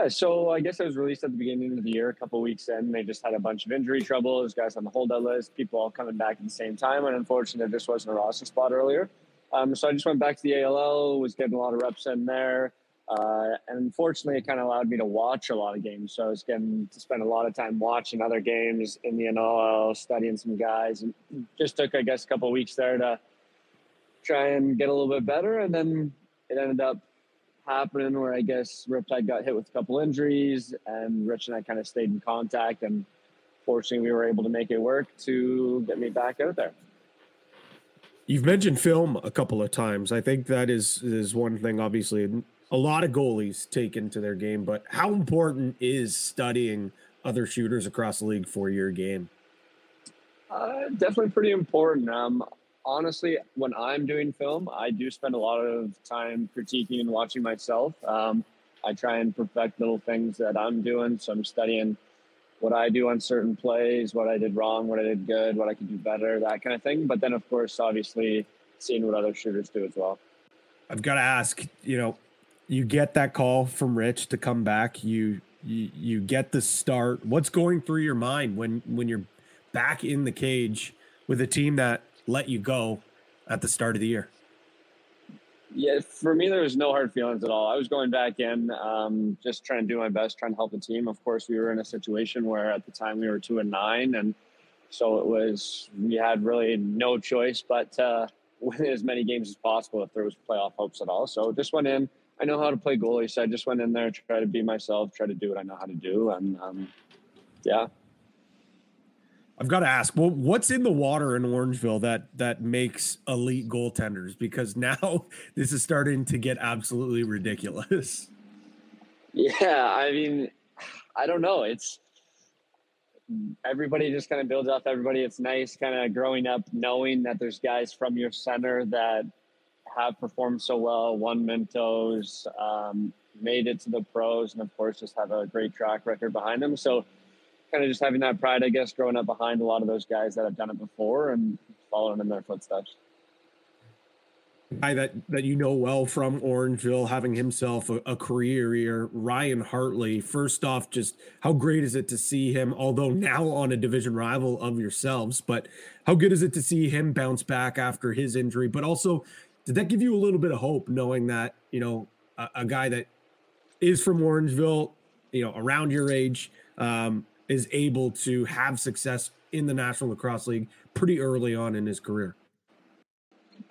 So I guess I was released at the beginning of the year, a couple of weeks in. They just had a bunch of injury trouble. There's guys on the holdout list, people all coming back at the same time. And unfortunately, there just wasn't a roster spot earlier. So I just went back to the ALL, was getting a lot of reps in there. And unfortunately, it kind of allowed me to watch a lot of games. So I was getting to spend a lot of time watching other games in the NLL, studying some guys. And just took, I guess, a couple of weeks there to try and get a little bit better. And then it ended up happening where I guess Riptide got hit with a couple injuries, and Rich and I kind of stayed in contact, and fortunately we were able to make it work to get me back out there. You've mentioned film a couple of times. I think that is one thing, obviously, a lot of goalies take into their game, but how important is studying other shooters across the league for your game? Definitely pretty important. Honestly, when I'm doing film, I do spend a lot of time critiquing and watching myself. I try and perfect little things that I'm doing. So I'm studying what I do on certain plays, what I did wrong, what I did good, what I could do better, that kind of thing. But then, of course, obviously seeing what other shooters do as well. I've got to ask, you get that call from Rich to come back. You get the start. What's going through your mind when you're back in the cage with a team that let you go at the start of the year? Yeah, for me, there was no hard feelings at all. I was going back in, just trying to do my best, trying to help the team. Of course, we were in a situation where at the time we were 2-9, and so it was, we had really no choice but to win as many games as possible if there was playoff hopes at all. So just went in. I know how to play goalie, so I just went in there, try to be myself, try to do what I know how to do, and yeah. I've got to ask, well, what's in the water in Orangeville that makes elite goaltenders? Because now this is starting to get absolutely ridiculous. Yeah, I mean, I don't know. It's everybody just kind of builds up everybody. It's nice kind of growing up knowing that there's guys from your center that have performed so well, won Mentos, made it to the pros, and of course just have a great track record behind them. So kind of just having that pride, I guess, growing up behind a lot of those guys that have done it before and following in their footsteps. Guy that you know well from Orangeville, having himself a career year, Ryan Hartley. First off, just how great is it to see him, although now on a division rival of yourselves, but how good is it to see him bounce back after his injury? But also, did that give you a little bit of hope knowing that, you know, a guy that is from Orangeville, you know, around your age, is able to have success in the National Lacrosse League pretty early on in his career?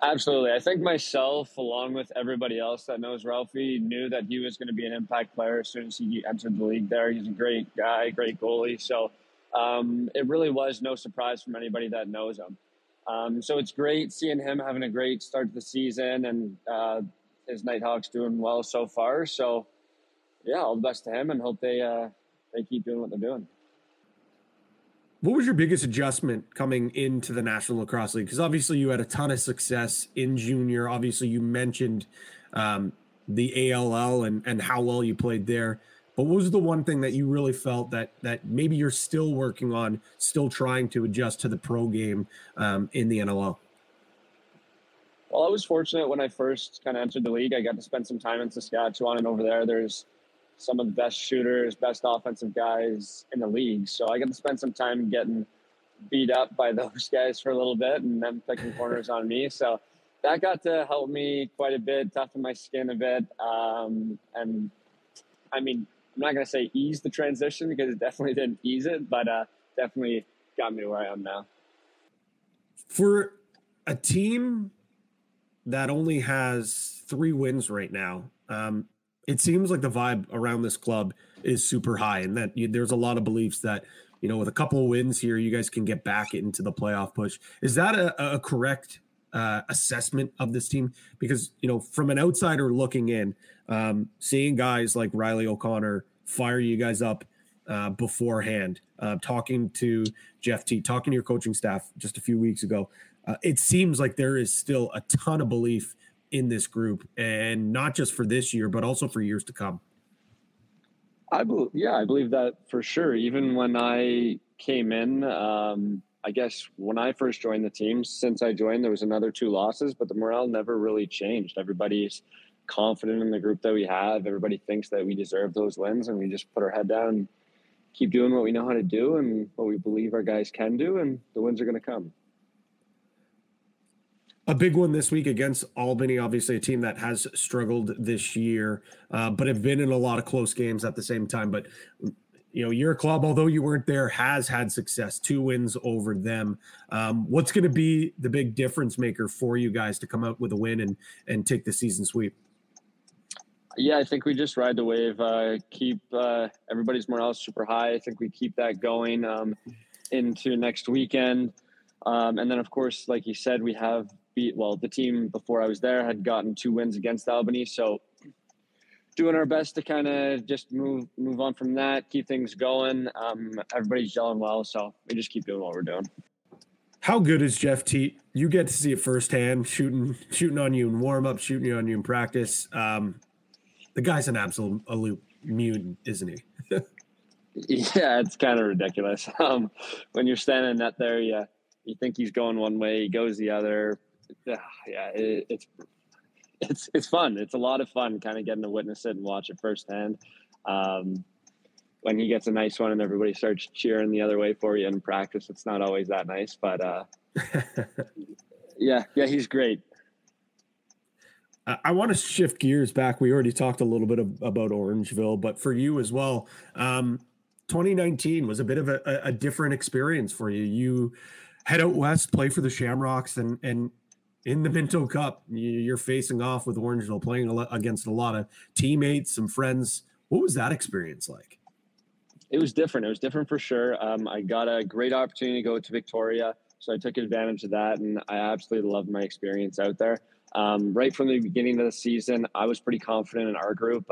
Absolutely. I think myself, along with everybody else that knows Ralphie, knew that he was going to be an impact player as soon as he entered the league there. He's a great guy, great goalie. So it really was no surprise from anybody that knows him. So it's great seeing him having a great start to the season, and his Nighthawks doing well so far. So, yeah, all the best to him, and hope they keep doing what they're doing. What was your biggest adjustment coming into the National Lacrosse League? Because obviously you had a ton of success in junior. Obviously you mentioned the ALL and how well you played there. But what was the one thing that you really felt that maybe you're still working on, still trying to adjust to the pro game in the NLL? Well, I was fortunate when I first kind of entered the league. I got to spend some time in Saskatchewan, and over there there's some of the best shooters, best offensive guys in the league. So I got to spend some time getting beat up by those guys for a little bit and them picking corners on me. So that got to help me quite a bit, toughen my skin a bit. And I mean, I'm not going to say ease the transition, because it definitely didn't ease it, but definitely got me to where I am now. For a team that only has 3 wins right now, it seems like the vibe around this club is super high, and that there's a lot of beliefs that, you know, with a couple of wins here, you guys can get back into the playoff push. Is that a correct assessment of this team? Because, you know, from an outsider looking in, seeing guys like Riley O'Connor fire you guys up beforehand, talking to Jeff T, talking to your coaching staff just a few weeks ago, it seems like there is still a ton of belief in this group, and not just for this year, but also for years to come. I believe that for sure. Even when I came in, I guess when I first joined the team, since I joined, there was another 2 losses, but the morale never really changed. Everybody's confident in the group that we have. Everybody thinks that we deserve those wins, and we just put our head down and keep doing what we know how to do and what we believe our guys can do, and the wins are going to come. A big one this week against Albany, obviously a team that has struggled this year, but have been in a lot of close games at the same time. But, you know, your club, although you weren't there, has had success, 2 wins over them. What's going to be the big difference maker for you guys to come out with a win and take the season sweep? Yeah, I think we just ride the wave, keep everybody's morale super high. I think we keep that going into next weekend. And then, of course, like you said, we have the team before I was there had gotten 2 wins against Albany. So doing our best to kind of just move on from that, keep things going. Everybody's gelling well, so we just keep doing what we're doing. How good is Jeff Teat? You get to see it firsthand, shooting on you in warm-up, shooting on you in practice. The guy's an absolute mutant, isn't he? Yeah, it's kind of ridiculous. When you're standing out there, yeah. You think he's going one way, he goes the other. Yeah, it's fun. It's a lot of fun kind of getting to witness it and watch it firsthand. When he gets a nice one and everybody starts cheering the other way for you in practice, it's not always that nice. But, yeah, he's great. I want to shift gears back. We already talked a little bit about Orangeville, but for you as well, 2019 was a bit of a different experience for you. You head out west, play for the Shamrocks, and in the Minto Cup, you're facing off with Orangeville, playing against a lot of teammates, some friends. What was that experience like? It was different. It was different for sure. I got a great opportunity to go to Victoria, so I took advantage of that, and I absolutely loved my experience out there. Right from the beginning of the season, I was pretty confident in our group,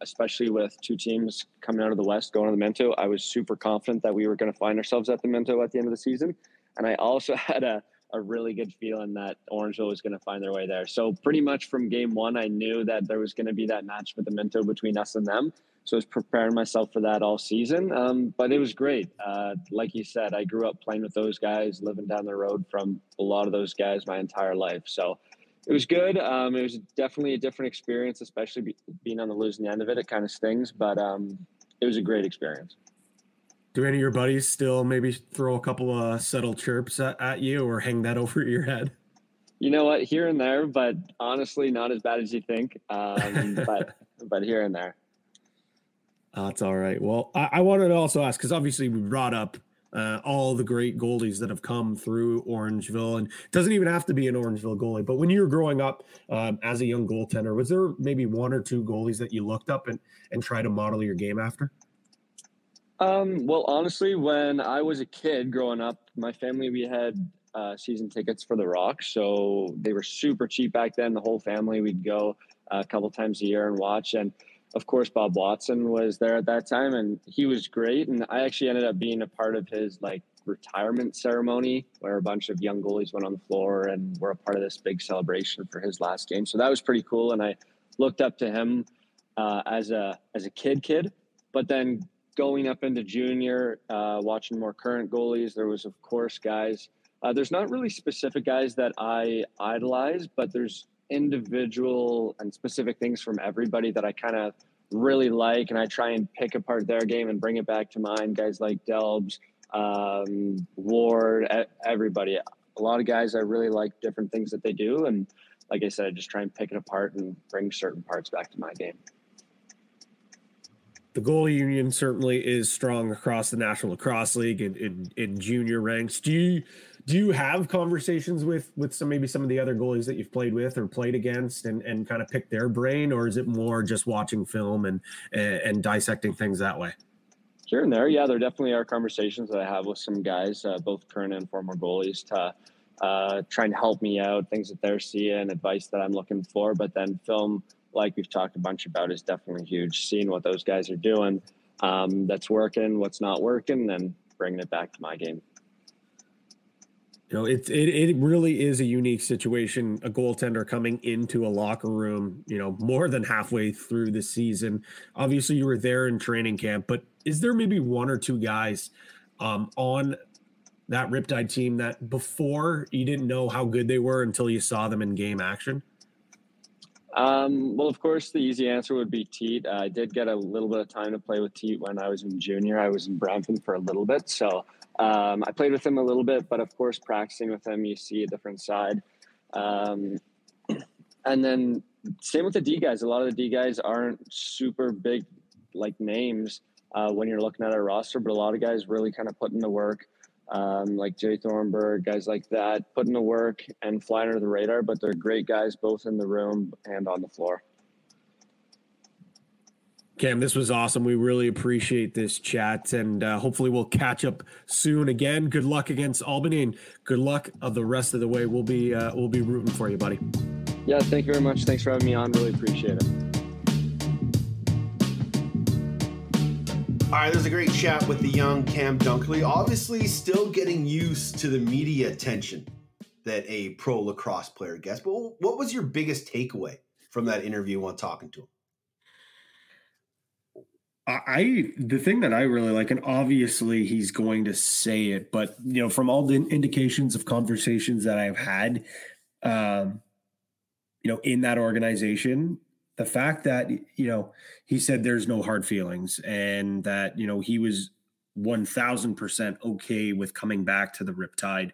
especially with 2 teams coming out of the West, going to the Minto. I was super confident that we were going to find ourselves at the Minto at the end of the season. And I also had a a really good feeling that Orangeville was going to find their way there. So pretty much from game one, I knew that there was going to be that match with the Minto between us and them. So I was preparing myself for that all season. But it was great. Like you said, I grew up playing with those guys, living down the road from a lot of those guys my entire life. So it was good. It was definitely a different experience, especially being on the losing end of it. It kind of stings, but it was a great experience. Do any of your buddies still maybe throw a couple of subtle chirps at you or hang that over your head? You know what? Here and there, but honestly, not as bad as you think. But here and there. That's all right. Well, I wanted to also ask, because obviously we brought up all the great goalies that have come through Orangeville, and it doesn't even have to be an Orangeville goalie. But when you were growing up as a young goaltender, was there maybe one or two goalies that you looked up and tried to model your game after? Well, honestly, when I was a kid growing up, my family, we had season tickets for the Rock. So they were super cheap back then. The whole family, we'd go a couple times a year and watch. And of course, Bob Watson was there at that time, and he was great. And I actually ended up being a part of his like retirement ceremony where a bunch of young goalies went on the floor and were a part of this big celebration for his last game. So that was pretty cool. And I looked up to him as a kid, but then going up into junior, watching more current goalies, there was, of course, guys. There's not really specific guys that I idolize, but there's individual and specific things from everybody that I kind of really like, and I try and pick apart their game and bring it back to mine. Guys like Delbs, Ward, everybody. A lot of guys, I really like different things that they do, and like I said, I just try and pick it apart and bring certain parts back to my game. The goalie union certainly is strong across the National Lacrosse League and in junior ranks. Do you have conversations with some of the other goalies that you've played with or played against and kind of pick their brain, or is it more just watching film and dissecting things that way? Here and there, yeah, there definitely are conversations that I have with some guys, both current and former goalies, to try and help me out, things that they're seeing, advice that I'm looking for, but then film, like we've talked a bunch about, is definitely huge. Seeing what those guys are doing, that's working, what's not working, and bringing it back to my game. You know, it really is a unique situation, a goaltender coming into a locker room, you know, more than halfway through the season. Obviously, you were there in training camp, but is there maybe one or two guys on that Riptide team that before you didn't know how good they were until you saw them in game action? Well, of course, the easy answer would be Teat. I did get a little bit of time to play with Teat when I was in junior. I was in Brampton for a little bit, so I played with him a little bit. But of course, practicing with him, you see a different side. And then same with the D guys. A lot of the D guys aren't super big like names when you're looking at our roster, but a lot of guys really kind of put in the work. Like Jay Thornburg, guys like that, putting the work and flying under the radar, but they're great guys both in the room and on the floor. Cam, this was awesome. We really appreciate this chat, and hopefully we'll catch up soon again. Good luck against Albany, and good luck of the rest of the way. We'll be rooting for you, buddy. Yeah, thank you very much. Thanks for having me on. Really appreciate it. All right, there's a great chat with the young Cam Dunkerley. Obviously still getting used to the media attention that a pro lacrosse player gets. But what was your biggest takeaway from that interview while talking to him? The thing that I really like, and obviously he's going to say it, but you know, from all the indications of conversations that I've had, you know, in that organization, the fact that, you know, he said there's no hard feelings, and that, you know, he was 1,000% okay with coming back to the Riptide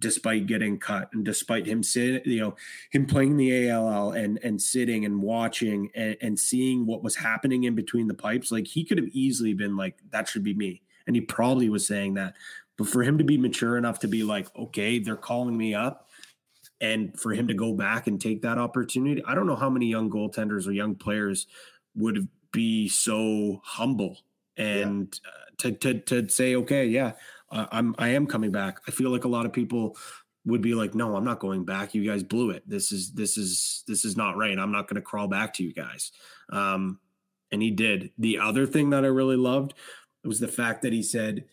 despite getting cut and despite him sitting, you know, him playing the ALL and sitting and watching and seeing what was happening in between the pipes. Like, he could have easily been like, that should be me. And he probably was saying that, but for him to be mature enough to be like, okay, they're calling me up. And for him to go back and take that opportunity, I don't know how many young goaltenders or young players would be so humble and to say, okay, yeah, I am coming back. I feel like a lot of people would be like, no, I'm not going back. You guys blew it. This is not right. I'm not going to crawl back to you guys. And he did. The other thing that I really loved was the fact that he said,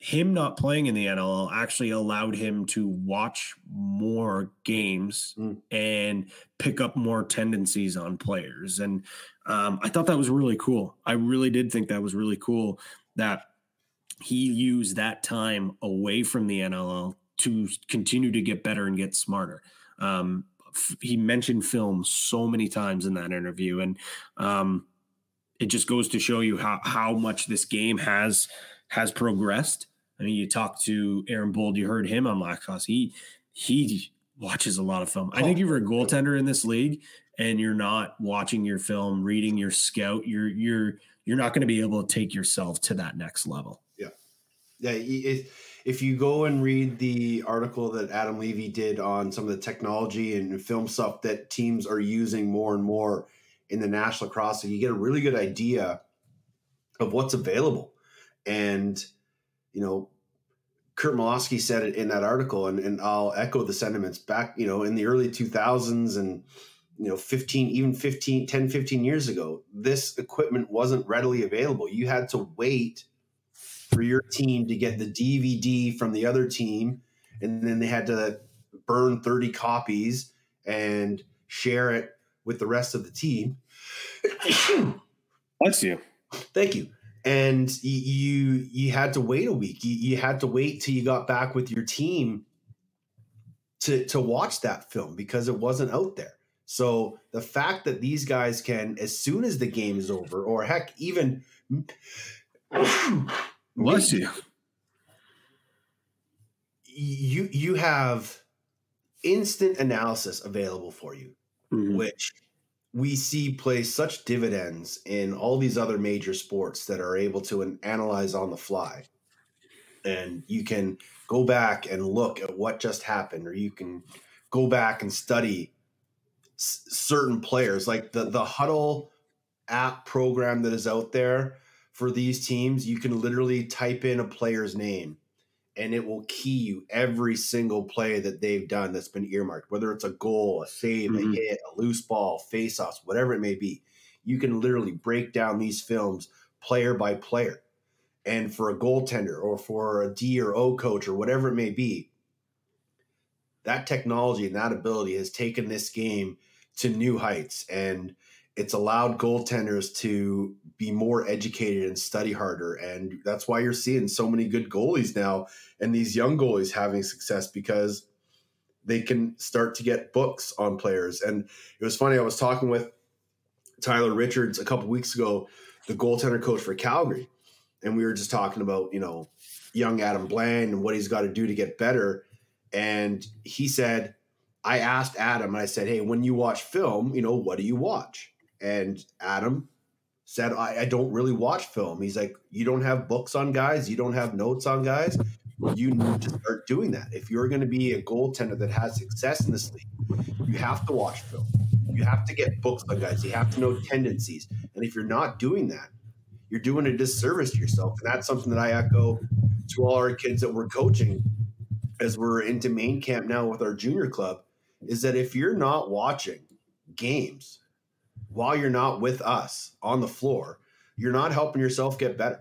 him not playing in the NLL actually allowed him to watch more games and pick up more tendencies on players. And I thought that was really cool. I really did think that was really cool that he used that time away from the NLL to continue to get better and get smarter. He mentioned film so many times in that interview, and it just goes to show you how much this game has progressed. I mean, you talk to Aaron Bold, you heard him on Lacrosse. He watches a lot of film. I think if you're a goaltender in this league and you're not watching your film, reading your scout, you're not going to be able to take yourself to that next level. Yeah. Yeah. If you go and read the article that Adam Levy did on some of the technology and film stuff that teams are using more and more in the National Lacrosse League, you get a really good idea of what's available. And, you know, Kurt Miloski said it in that article, and I'll echo the sentiments back, you know, in the early 2000s and, you know, 10, 15 years ago, this equipment wasn't readily available. You had to wait for your team to get the DVD from the other team, and then they had to burn 30 copies and share it with the rest of the team. Bless you. Thank you. And you had to wait a week. You had to wait till you got back with your team to watch that film because it wasn't out there. So the fact that these guys can, as soon as the game is over, or heck, even bless you, you have instant analysis available for you, which we see play such dividends in all these other major sports that are able to analyze on the fly. And you can go back and look at what just happened, or you can go back and study certain players, like the Huddle app program that is out there for these teams. You can literally type in a player's name and it will key you every single play that they've done that's been earmarked, whether it's a goal, a save, a hit, a loose ball, face-offs, whatever it may be. You can literally break down these films player by player. And for a goaltender or for a D or O coach or whatever it may be, that technology and that ability has taken this game to new heights, and it's allowed goaltenders to be more educated and study harder. And that's why you're seeing so many good goalies now and these young goalies having success, because they can start to get books on players. And it was funny, I was talking with Tyler Richards a couple weeks ago, the goaltender coach for Calgary, and we were just talking about, you know, young Adam Bland and what he's got to do to get better. And he said, I asked Adam, and I said, hey, when you watch film, you know, what do you watch? And Adam said, I don't really watch film. He's like, you don't have books on guys. You don't have notes on guys. You need to start doing that. If you're going to be a goaltender that has success in this league, you have to watch film. You have to get books on guys. You have to know tendencies. And if you're not doing that, you're doing a disservice to yourself. And that's something that I echo to all our kids that we're coaching as we're into main camp now with our junior club, is that if you're not watching games while you're not with us on the floor, you're not helping yourself get better.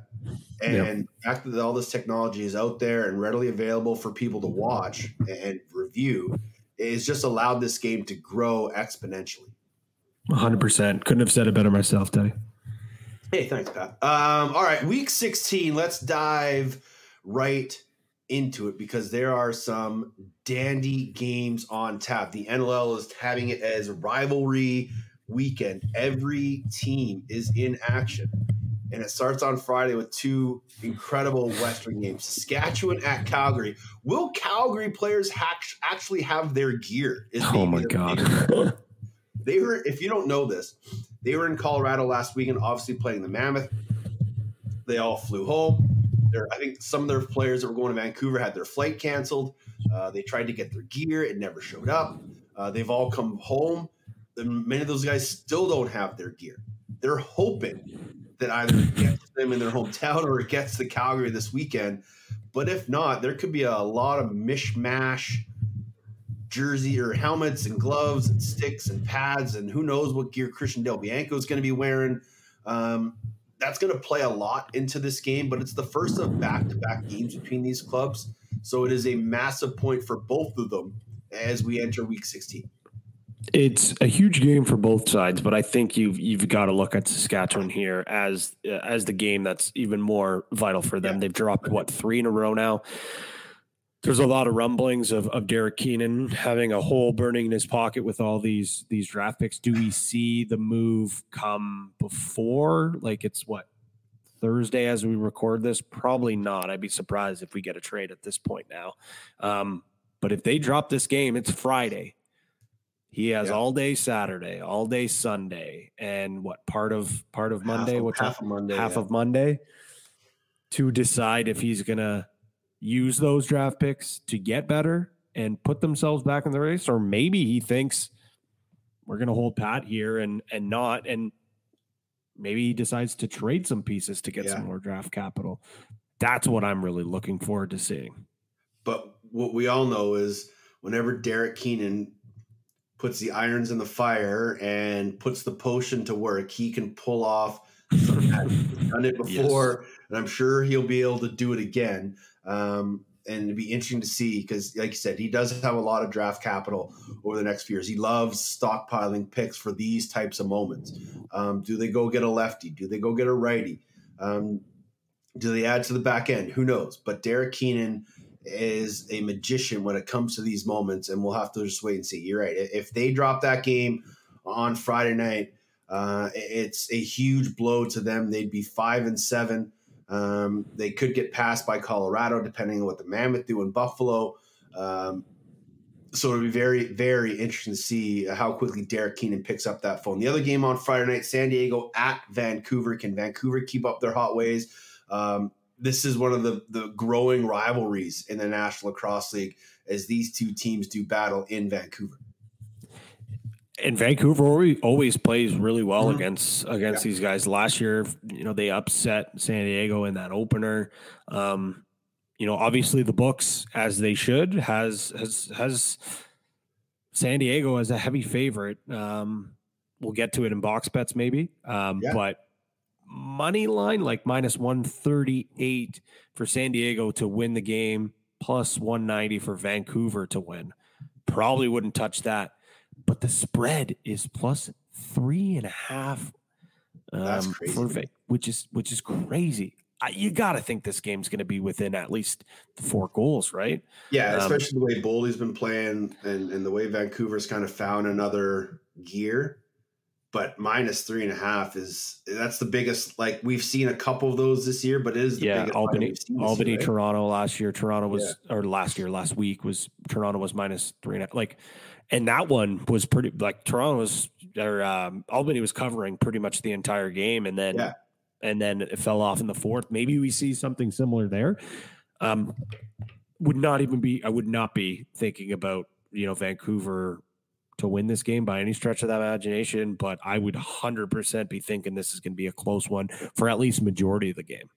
And the fact that all this technology is out there and readily available for people to watch and review, it's just allowed this game to grow exponentially. 100%. Couldn't have said it better myself, Teddy. Hey, thanks, Pat. All right, week 16, let's dive right into it, because there are some dandy games on tap. The NLL is having it as rivalry weekend. Every team is in action, and it starts on Friday with two incredible Western games. Saskatchewan at Calgary. Will Calgary players actually have their gear? Oh my God. They were, if you don't know this, they were in Colorado last weekend, obviously playing the Mammoth. They all flew home. I think some of their players that were going to Vancouver had their flight canceled. They tried to get their gear. It never showed up. They've all come home. Many of those guys still don't have their gear. They're hoping that either it gets them in their hometown or it gets to Calgary this weekend. But if not, there could be a lot of mishmash jersey or helmets and gloves and sticks and pads and who knows what gear Christian Del Bianco is going to be wearing. that's going to play a lot into this game, but it's the first of back-to-back games between these clubs. So it is a massive point for both of them as we enter week 16. It's a huge game for both sides, but I think you've got to look at Saskatchewan here as the game that's even more vital for them. Yeah. They've dropped, what, 3 in a row now? There's a lot of rumblings of Derek Keenan having a hole burning in his pocket with all these draft picks. Do we see the move come before? Like, it's what, Thursday as we record this? Probably not. I'd be surprised if we get a trade at this point now. But if they drop this game, it's Friday. He has all day Saturday, all day Sunday, and what, part of Monday? Half of Monday to decide if he's going to use those draft picks to get better and put themselves back in the race, or maybe he thinks we're going to hold pat here and not, and maybe he decides to trade some pieces to get some more draft capital. That's what I'm really looking forward to seeing. But what we all know is whenever Derek Keenan puts the irons in the fire and puts the potion to work, he can pull off done it before, and I'm sure he'll be able to do it again. And it'd be interesting to see, because like you said, he does have a lot of draft capital over the next few years. He loves stockpiling picks for these types of moments. Do they go get a lefty? Do they go get a righty? Do they add to the back end? Who knows? But Derek Keenan is a magician when it comes to these moments, and we'll have to just wait and see. You're right. If they drop that game on Friday night, it's a huge blow to them. They'd be 5-7. They could get passed by Colorado, depending on what the Mammoth do in Buffalo. So it'll be very, very interesting to see how quickly Derek Keenan picks up that phone. The other game on Friday night, San Diego at Vancouver. Can Vancouver keep up their hot ways? This is one of the growing rivalries in the National Lacrosse League as these two teams do battle in Vancouver. And Vancouver always plays really well against these guys. Last year, they upset San Diego in that opener. Obviously the books, as they should, has San Diego as a heavy favorite. We'll get to it in box bets maybe. But money line like -138 for San Diego to win the game, +190 for Vancouver to win. Probably wouldn't touch that. But the spread is +3.5 That's crazy. Perfect, which is crazy. You got to think this game's going to be within at least 4 goals, right? Yeah, especially the way Boldy's been playing and the way Vancouver's kind of found another gear. But -3.5 that's the biggest. Like, we've seen a couple of those this year, but it is the biggest. Albany, year, right? Toronto last year. Toronto was -3.5. Like, and that one was pretty. Like, Albany was covering pretty much the entire game, and then it fell off in the fourth. Maybe we see something similar there. I would not be thinking about Vancouver to win this game by any stretch of that imagination, but I would 100% be thinking this is going to be a close one for at least majority of the game.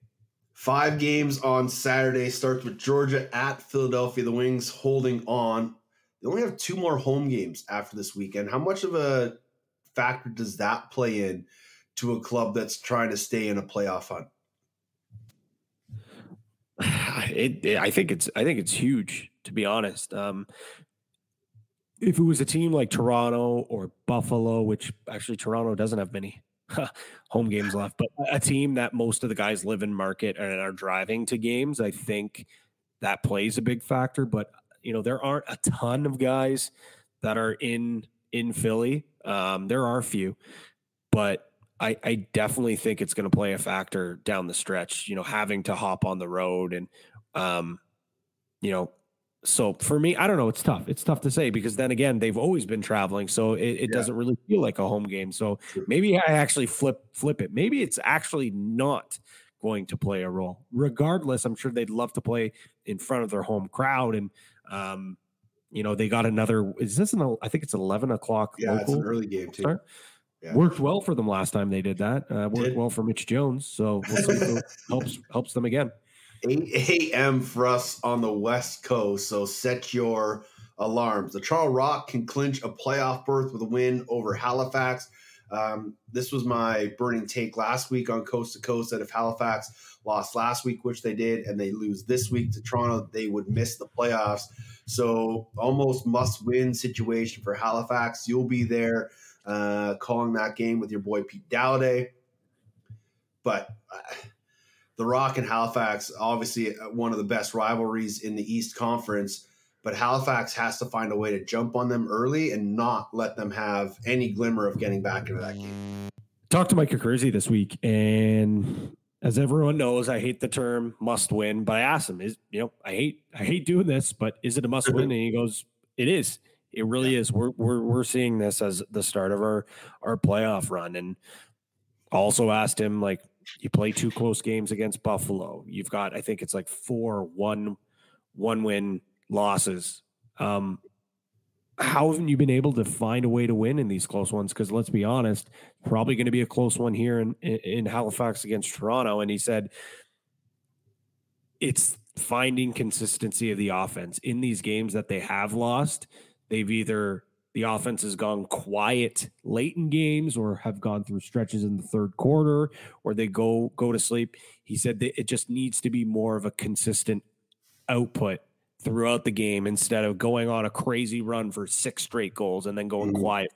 5 games on Saturday, starts with Georgia at Philadelphia. The Wings holding on. They only have 2 more home games after this weekend. How much of a factor does that play in to a club that's trying to stay in a playoff hunt? I think it's huge, to be honest. If it was a team like Toronto or Buffalo, which actually Toronto doesn't have many home games left, but a team that most of the guys live in market and are driving to games, I think that plays a big factor. But, there aren't a ton of guys that are in Philly. There are a few, but I definitely think it's going to play a factor down the stretch, having to hop on the road and, so for me, I don't know. It's tough to say, because then again, they've always been traveling, so it doesn't really feel like a home game. So maybe I actually flip it. Maybe it's actually not going to play a role. Regardless, I'm sure they'd love to play in front of their home crowd. And, they got another – I think it's 11 o'clock local. Yeah, it's an early game too. Yeah. Worked well for them last time they did that. Worked well for Mitch Jones, so we'll see if it helps them again. 8 a.m. for us on the West Coast, so set your alarms. The Toronto Rock can clinch a playoff berth with a win over Halifax. This was my burning take last week on Coast to Coast that if Halifax lost last week, which they did, and they lose this week to Toronto, they would miss the playoffs. So almost must-win situation for Halifax. You'll be there calling that game with your boy Pete Dowdy. But the Rock and Halifax, obviously one of the best rivalries in the East Conference, but Halifax has to find a way to jump on them early and not let them have any glimmer of getting back into that game. Talked to Mike Curzi this week, and as everyone knows, I hate the term must win, but I asked him, I hate doing this, but is it a must win? And he goes, it is. It really is. We're seeing this as the start of our playoff run. And also asked him, like, you play two close games against Buffalo. You've got, I think it's like four one win losses. How haven't you been able to find a way to win in these close ones? Because let's be honest, probably going to be a close one here in Halifax against Toronto. And he said it's finding consistency of the offense in these games that they have lost. They've either the offense has gone quiet late in games or have gone through stretches in the third quarter, or they go to sleep. He said that it just needs to be more of a consistent output throughout the game instead of going on a crazy run for six straight goals and then going quiet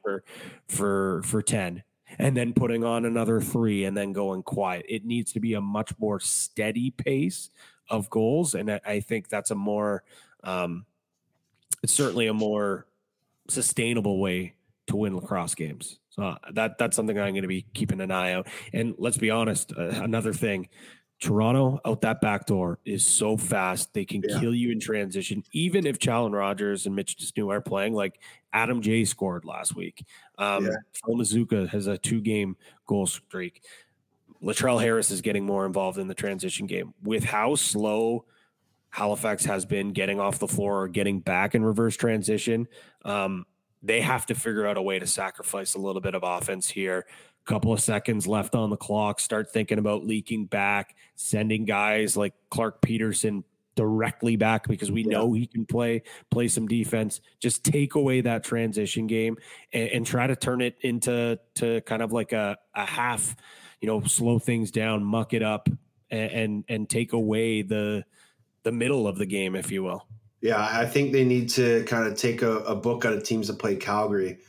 for 10 and then putting on another three and then going quiet. It needs to be a much more steady pace of goals. And I think that's a more, it's certainly a more sustainable way to win lacrosse games. So that's something I'm going to be keeping an eye out. And let's be honest, another thing, Toronto out that back door is so fast. They can kill you in transition. Even if Challen Rogers and Mitch Disnew are playing, like Adam Jay scored last week. Phil Mazuka has a 2-game goal streak. Latrell Harris is getting more involved in the transition game. With how slow Halifax has been getting off the floor or getting back in reverse transition, they have to figure out a way to sacrifice a little bit of offense here. A couple of seconds left on the clock. Start thinking about leaking back, sending guys like Clark Peterson directly back because we know he can play some defense. Just take away that transition game and try to turn it into kind of like a half, slow things down, muck it up, and take away the middle of the game, if you will. Yeah, I think they need to kind of take a book out of teams that play Calgary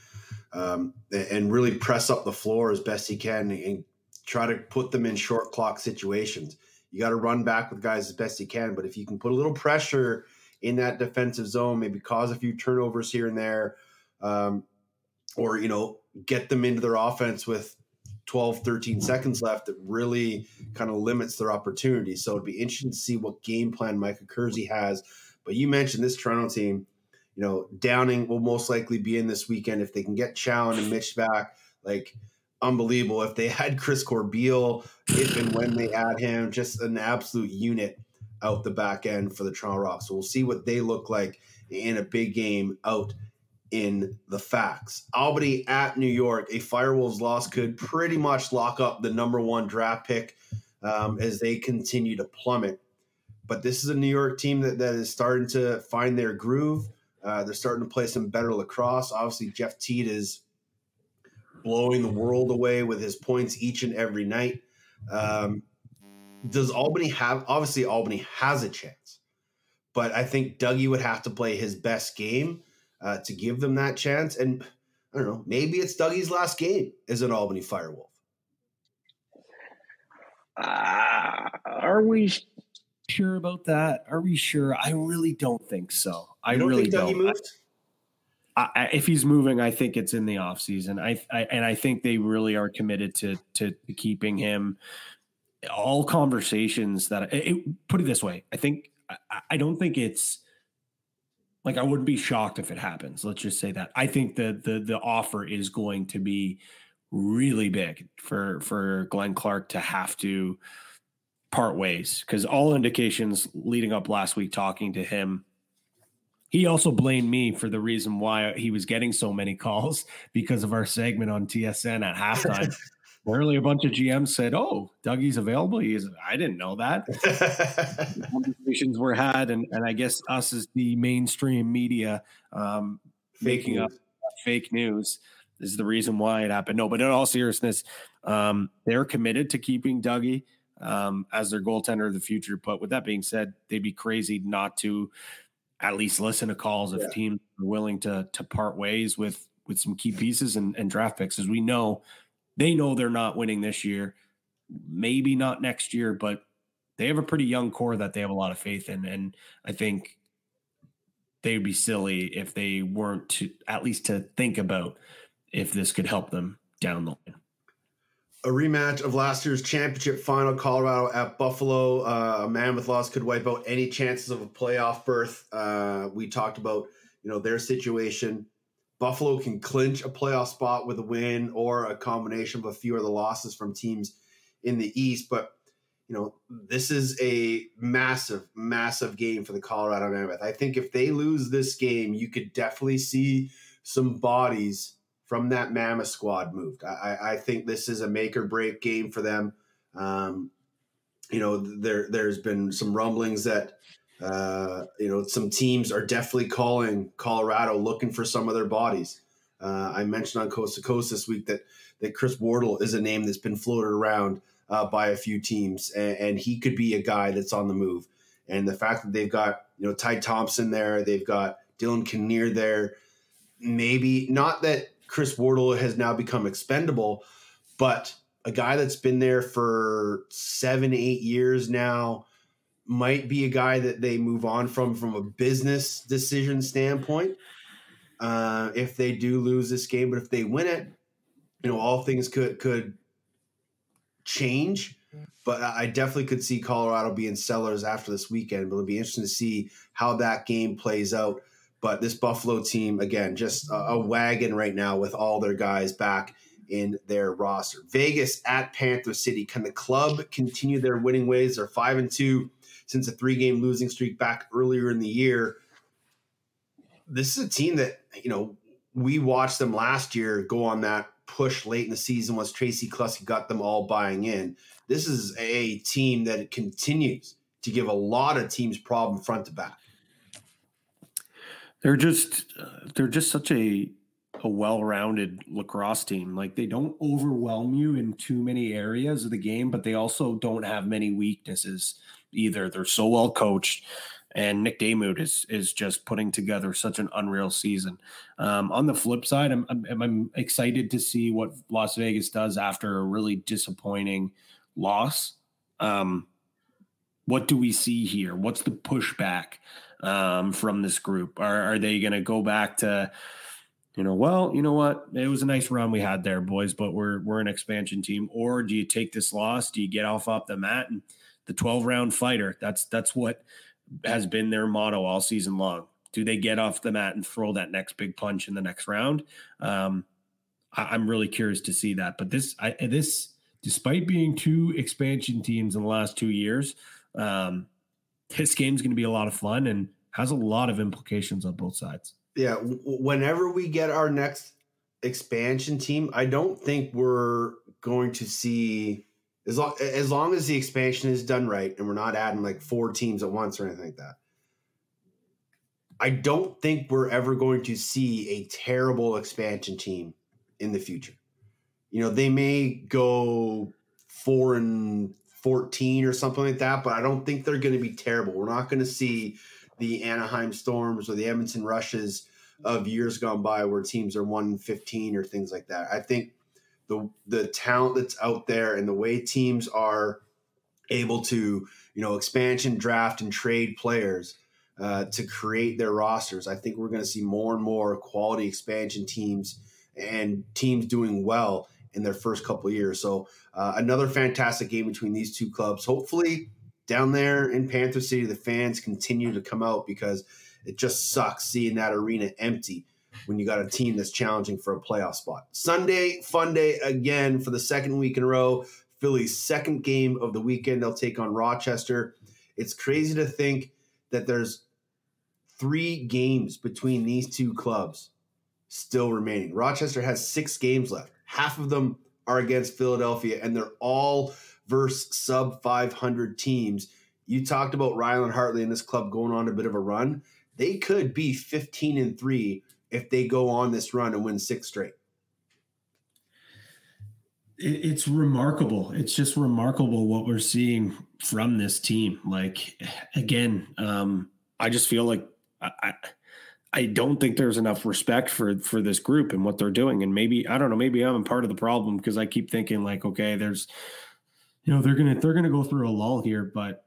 and really press up the floor as best he can and try to put them in short clock situations. You got to run back with guys as best you can, but if you can put a little pressure in that defensive zone, maybe cause a few turnovers here and there, or, get them into their offense with 12, 13 seconds left, that really kind of limits their opportunity. So it'd be interesting to see what game plan Micah Curzi has. But you mentioned this Toronto team, Downing will most likely be in this weekend. If they can get Chown and Mitch back, like, unbelievable. If they had Chris Corbeil, if and when they add him, just an absolute unit out the back end for the Toronto Rock. So we'll see what they look like in a big game out in the facts. Albany at New York, a Firewolves loss could pretty much lock up the number one draft pick as they continue to plummet. But this is a New York team that is starting to find their groove. They're starting to play some better lacrosse. Obviously, Jeff T is blowing the world away with his points each and every night. Obviously, Albany has a chance. But I think Dougie would have to play his best game to give them that chance. And I don't know, maybe it's Dougie's last game as an Albany Firewolf. Are we sure about that? Are we sure? I really don't think so. I don't think Dougie moved? If he's moving, I think it's in the offseason. I think they really are committed to keeping him. All conversations that put it this way, I think I don't think it's, like, I wouldn't be shocked if it happens. Let's just say that. I think the offer is going to be really big for Glenn Clark to have to part ways, because all indications leading up last week talking to him, he also blamed me for the reason why he was getting so many calls because of our segment on TSN at halftime. Literally a bunch of GMs said, "Oh, Dougie's available." I didn't know that. Conversations were had, and I guess us as the mainstream media making up fake news. is the reason why it happened. No, but in all seriousness, they're committed to keeping Dougie as their goaltender of the future. But with that being said, they'd be crazy not to at least listen to calls if teams are willing to part ways with some key pieces and draft picks. As we know, they know they're not winning this year, maybe not next year, but they have a pretty young core that they have a lot of faith in. And I think they'd be silly if they weren't to at least to think about if this could help them down the line. A rematch of last year's championship final, Colorado at Buffalo. A mammoth loss could wipe out any chances of a playoff berth. We talked about, you know, their situation. Buffalo can clinch a playoff spot with a win or a combination of a few of the losses from teams in the East. But, you know, this is a massive, massive game for the Colorado Mammoth. I think if they lose this game, you could definitely see some bodies from that Mammoth squad moved. I think this is a make or break game for them. You know, there's been some rumblings that, you know, some teams are definitely calling Colorado looking for some of their bodies. I mentioned on Coast to Coast this week that Chris Wardle is a name that's been floated around by a few teams, and he could be a guy that's on the move. And the fact that they've got, you know, Ty Thompson there, they've got Dylan Kinnear there, maybe not that Chris Wardle has now become expendable, but a guy that's been there for 7-8 years now might be a guy that they move on from a business decision standpoint. If they do lose this game, but if they win it, you know, all things could change, but I definitely could see Colorado being sellers after this weekend, but it'll be interesting to see how that game plays out. But this Buffalo team, again, just a wagon right now with all their guys back in their roster. Vegas at Panther City. Can the club continue their winning ways? They're 5-2 since a 3-game losing streak back earlier in the year. This is a team that, you know, we watched them last year go on that push late in the season once Tracy Kluske got them all buying in. This is a team that continues to give a lot of teams problem front to back. They're just such a well-rounded lacrosse team. Like, they don't overwhelm you in too many areas of the game, but they also don't have many weaknesses either. They're so well coached, and Nick Damoud is just putting together such an unreal season. On the flip side, I'm excited to see what Las Vegas does after a really disappointing loss. What do we see here? What's the pushback from this group? Are they going to go back to, you know, well, you know what? It was a nice run we had there, boys, but we're an expansion team. Or do you take this loss? Do you get off the mat and the 12-round fighter? That's what has been their motto all season long. Do they get off the mat and throw that next big punch in the next round? I'm really curious to see that. But this, despite being two expansion teams in the last 2 years, this game's going to be a lot of fun and has a lot of implications on both sides. Yeah. Whenever we get our next expansion team, I don't think we're going to see, as long as the expansion is done right and we're not adding like 4 teams at once or anything like that, I don't think we're ever going to see a terrible expansion team in the future. You know, they may go 4-14 or something like that, but I don't think they're going to be terrible. We're not going to see the Anaheim Storms or the Edmonton Rushes of years gone by where teams are 1-15 or things like that. I think the talent that's out there and the way teams are able to, you know, expansion, draft, and trade players to create their rosters, I think we're going to see more and more quality expansion teams and teams doing well in their first couple of years. So another fantastic game between these two clubs. Hopefully down there in Panther City, the fans continue to come out because it just sucks seeing that arena empty when you got a team that's challenging for a playoff spot. Sunday, fun day again for the second week in a row. Philly's second game of the weekend. They'll take on Rochester. It's crazy to think that there's 3 games between these two clubs still remaining. Rochester has 6 games left. Half of them are against Philadelphia, and they're all versus sub-500 teams. You talked about Ryland Hartley and this club going on a bit of a run. They could be 15-3 if they go on this run and win 6 straight. It's remarkable. It's just remarkable what we're seeing from this team. Like, again, I just feel like I don't think there's enough respect for this group and what they're doing. And maybe, I don't know, maybe I'm part of the problem because I keep thinking like, okay, there's, you know, they're going to go through a lull here. But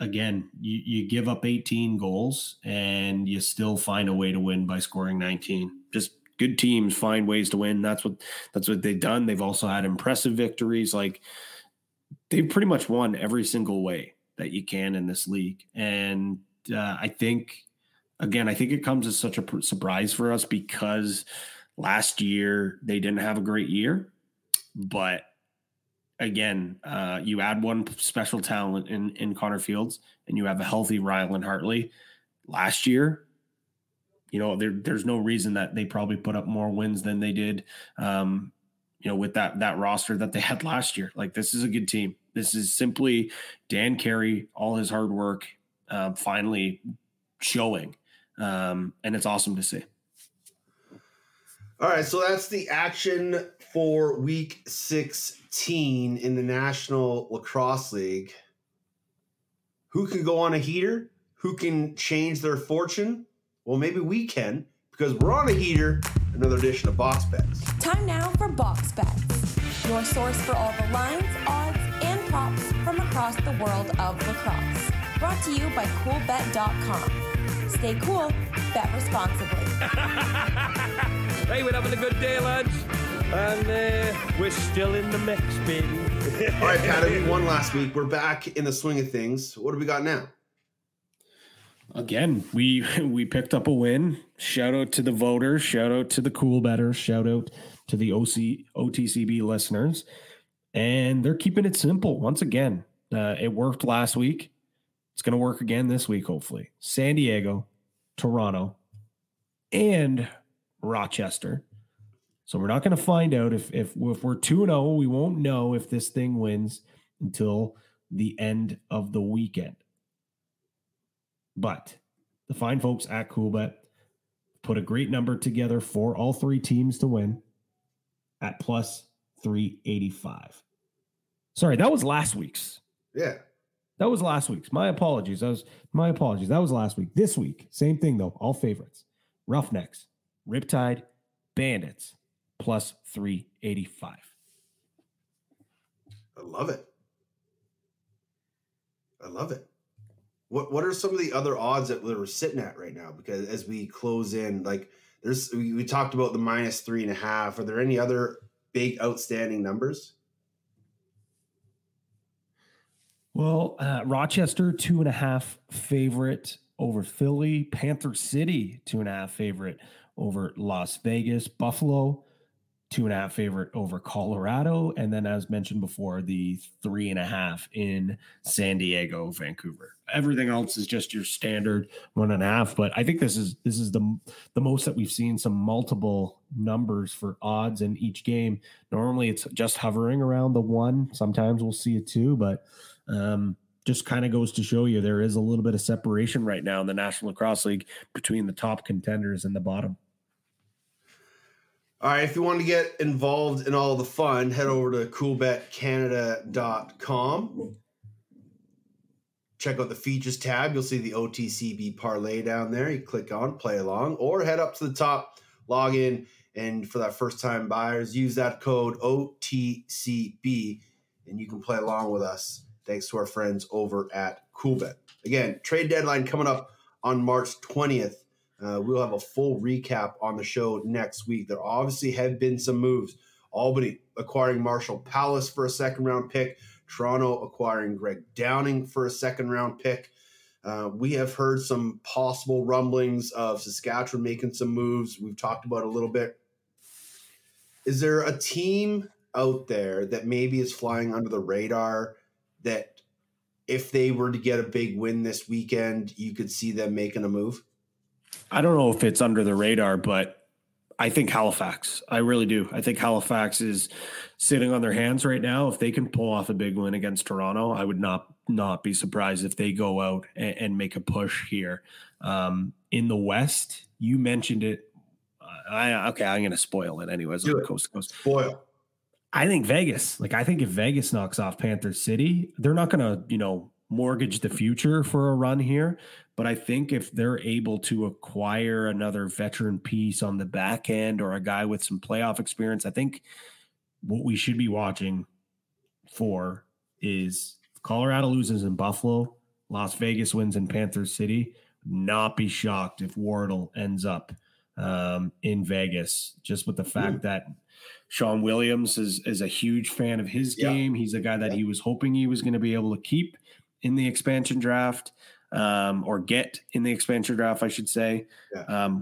again, you give up 18 goals and you still find a way to win by scoring 19. Just good teams find ways to win. That's what they've done. They've also had impressive victories. Like, they've pretty much won every single way that you can in this league. And I think it comes as such a surprise for us because last year they didn't have a great year. But again, you add one special talent in Connor Fields and you have a healthy Rylan Hartley. Last year, you know, there's no reason that they probably put up more wins than they did, you know, with that roster that they had last year. Like, this is a good team. This is simply Dan Carey, all his hard work, finally showing. And it's awesome to see. All right, so that's the action for week 16 in the National Lacrosse League. Who can go on a heater? Who can change their fortune? Well, maybe we can, because we're on a heater. Another edition of Box Bets. Time now for Box Bets, your source for all the lines, odds, and props from across the world of lacrosse. Brought to you by CoolBet.com. Stay cool, bet responsibly. Hey, we're having a good day, lads. And we're still in the mix, baby. All right, Pat, we won last week. We're back in the swing of things. What do we got now? Again, we picked up a win. Shout out to the voters. Shout out to the cool bettors. Shout out to the OTCB listeners. And they're keeping it simple once again. It worked last week. It's going to work again this week, hopefully. San Diego, Toronto, and Rochester. So we're not going to find out if we're 2-0. We won't know if this thing wins until the end of the weekend. But the fine folks at CoolBet put a great number together for all three teams to win at plus 385. Sorry, that was last week's. Yeah. That was last week's. My apologies. That was last week. This week, same thing though. All favorites. Roughnecks, Riptide, Bandits, plus 385. I love it. What are some of the other odds that we're sitting at right now? Because as we close in, like, there's we talked about the minus 3.5. Are there any other big outstanding numbers? Well, Rochester, 2.5 favorite over Philly. Panther City, 2.5 favorite over Las Vegas. Buffalo, 2.5 favorite over Colorado. And then, as mentioned before, the 3.5 in San Diego, Vancouver. Everything else is just your standard 1.5. But I think this is the most that we've seen some multiple numbers for odds in each game. Normally, it's just hovering around the 1. Sometimes we'll see a 2, but... just kind of goes to show you there is a little bit of separation right now in the National Lacrosse League between the top contenders and the bottom. All right, if you want to get involved in all the fun, head over to coolbetcanada.com. Check out the features tab. You'll see the OTCB parlay down there. You click on play along or head up to the top, log in, and for that first-time buyers, use that code OTCB, and you can play along with us. Thanks to our friends over at CoolBet. Again, trade deadline coming up on March 20th. We'll have a full recap on the show next week. There obviously have been some moves. Albany acquiring Marshall Palace for a second-round pick. Toronto acquiring Greg Downing for a second-round pick. We have heard some possible rumblings of Saskatchewan making some moves. We've talked about it a little bit. Is there a team out there that maybe is flying under the radar that if they were to get a big win this weekend, you could see them making a move? I don't know if it's under the radar, but I think Halifax. I really do. I think Halifax is sitting on their hands right now. If they can pull off a big win against Toronto, I would not be surprised if they go out and make a push here. In the West, you mentioned it. I'm going to spoil it anyways. Coast to coast. Spoil. I think Vegas. Like, I think if Vegas knocks off Panther City, they're not going to, you know, mortgage the future for a run here. But I think if they're able to acquire another veteran piece on the back end or a guy with some playoff experience, I think what we should be watching for is Colorado loses in Buffalo, Las Vegas wins in Panther City. Not be shocked if Wardle ends up in Vegas, just with the fact that Sean Williams is a huge fan of his game. He's a guy that he was hoping he was going to be able to keep in the expansion draft, or get in the expansion draft, I should say.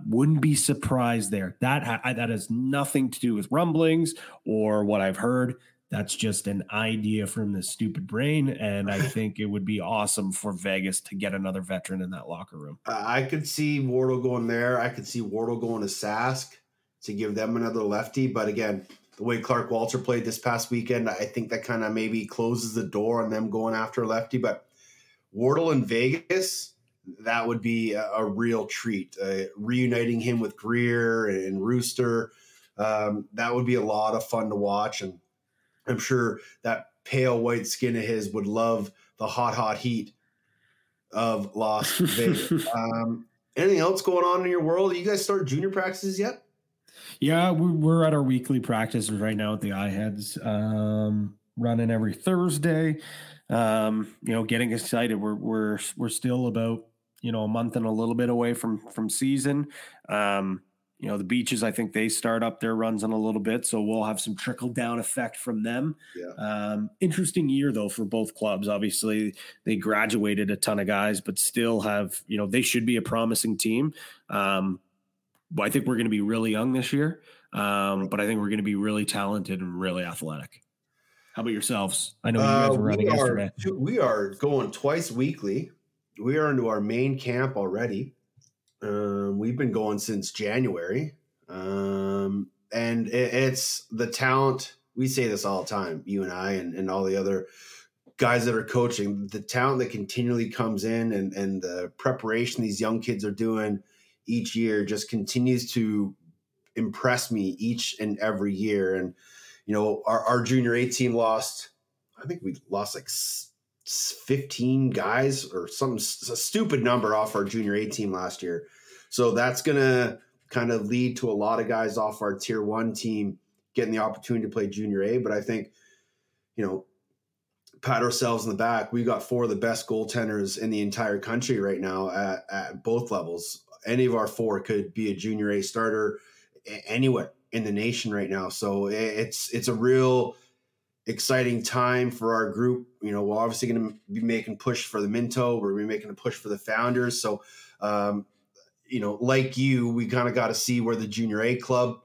Wouldn't be surprised there. That has nothing to do with rumblings or what I've heard. That's just an idea from this stupid brain, and I think it would be awesome for Vegas to get another veteran in that locker room. I could see Wardle going there. I could see Wardle going to Sask to give them another lefty. But again, the way Clark Walter played this past weekend, I think that kind of maybe closes the door on them going after a lefty. But Wardle in Vegas, that would be a real treat. Reuniting him with Greer and Rooster, that would be a lot of fun to watch, and I'm sure that pale white skin of his would love the hot, hot heat of Las Vegas. Anything else going on in your world? You guys start junior practices yet? Yeah, we're at our weekly practices right now at the I-Heads, running every Thursday. You know, getting excited. We're still about, you know, a month and a little bit away from season. You know, the Beaches, I think they start up their runs in a little bit, so we'll have some trickle-down effect from them. Yeah. Interesting year, though, for both clubs. Obviously, they graduated a ton of guys, but still have, you know, they should be a promising team. I think we're going to be really young this year, but I think we're going to be really talented and really athletic. How about yourselves? I know you guys were running yesterday. We are going twice weekly. We are into our main camp already. We've been going since January, and it's the talent. We say this all the time, you and I, and all the other guys that are coaching. The talent that continually comes in, and the preparation these young kids are doing each year just continues to impress me each and every year. And you know, our junior A team lost. I think we lost like 15 guys or some stupid number off our junior A team last year. So that's going to kind of lead to a lot of guys off our tier one team getting the opportunity to play junior A. But I think, you know, pat ourselves in the back. We've got four of the best goaltenders in the entire country right now at both levels. Any of our four could be a junior A starter anywhere in the nation right now. So it's a real exciting time for our group. You know, we're obviously going to be making push for the Minto. We're going to be making a push for the Founders. So, you know, like you, we kind of got to see where the junior A club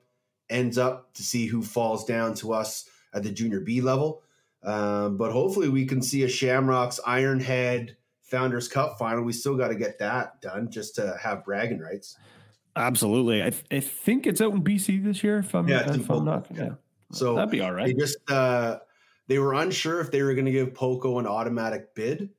ends up to see who falls down to us at the junior B level. But hopefully we can see a Shamrocks Ironhead Founders Cup final. We still got to get that done just to have bragging rights. Absolutely. I think it's out in BC this year. If I'm not. So that'd be all right. They just, they were unsure if they were going to give POCO an automatic bid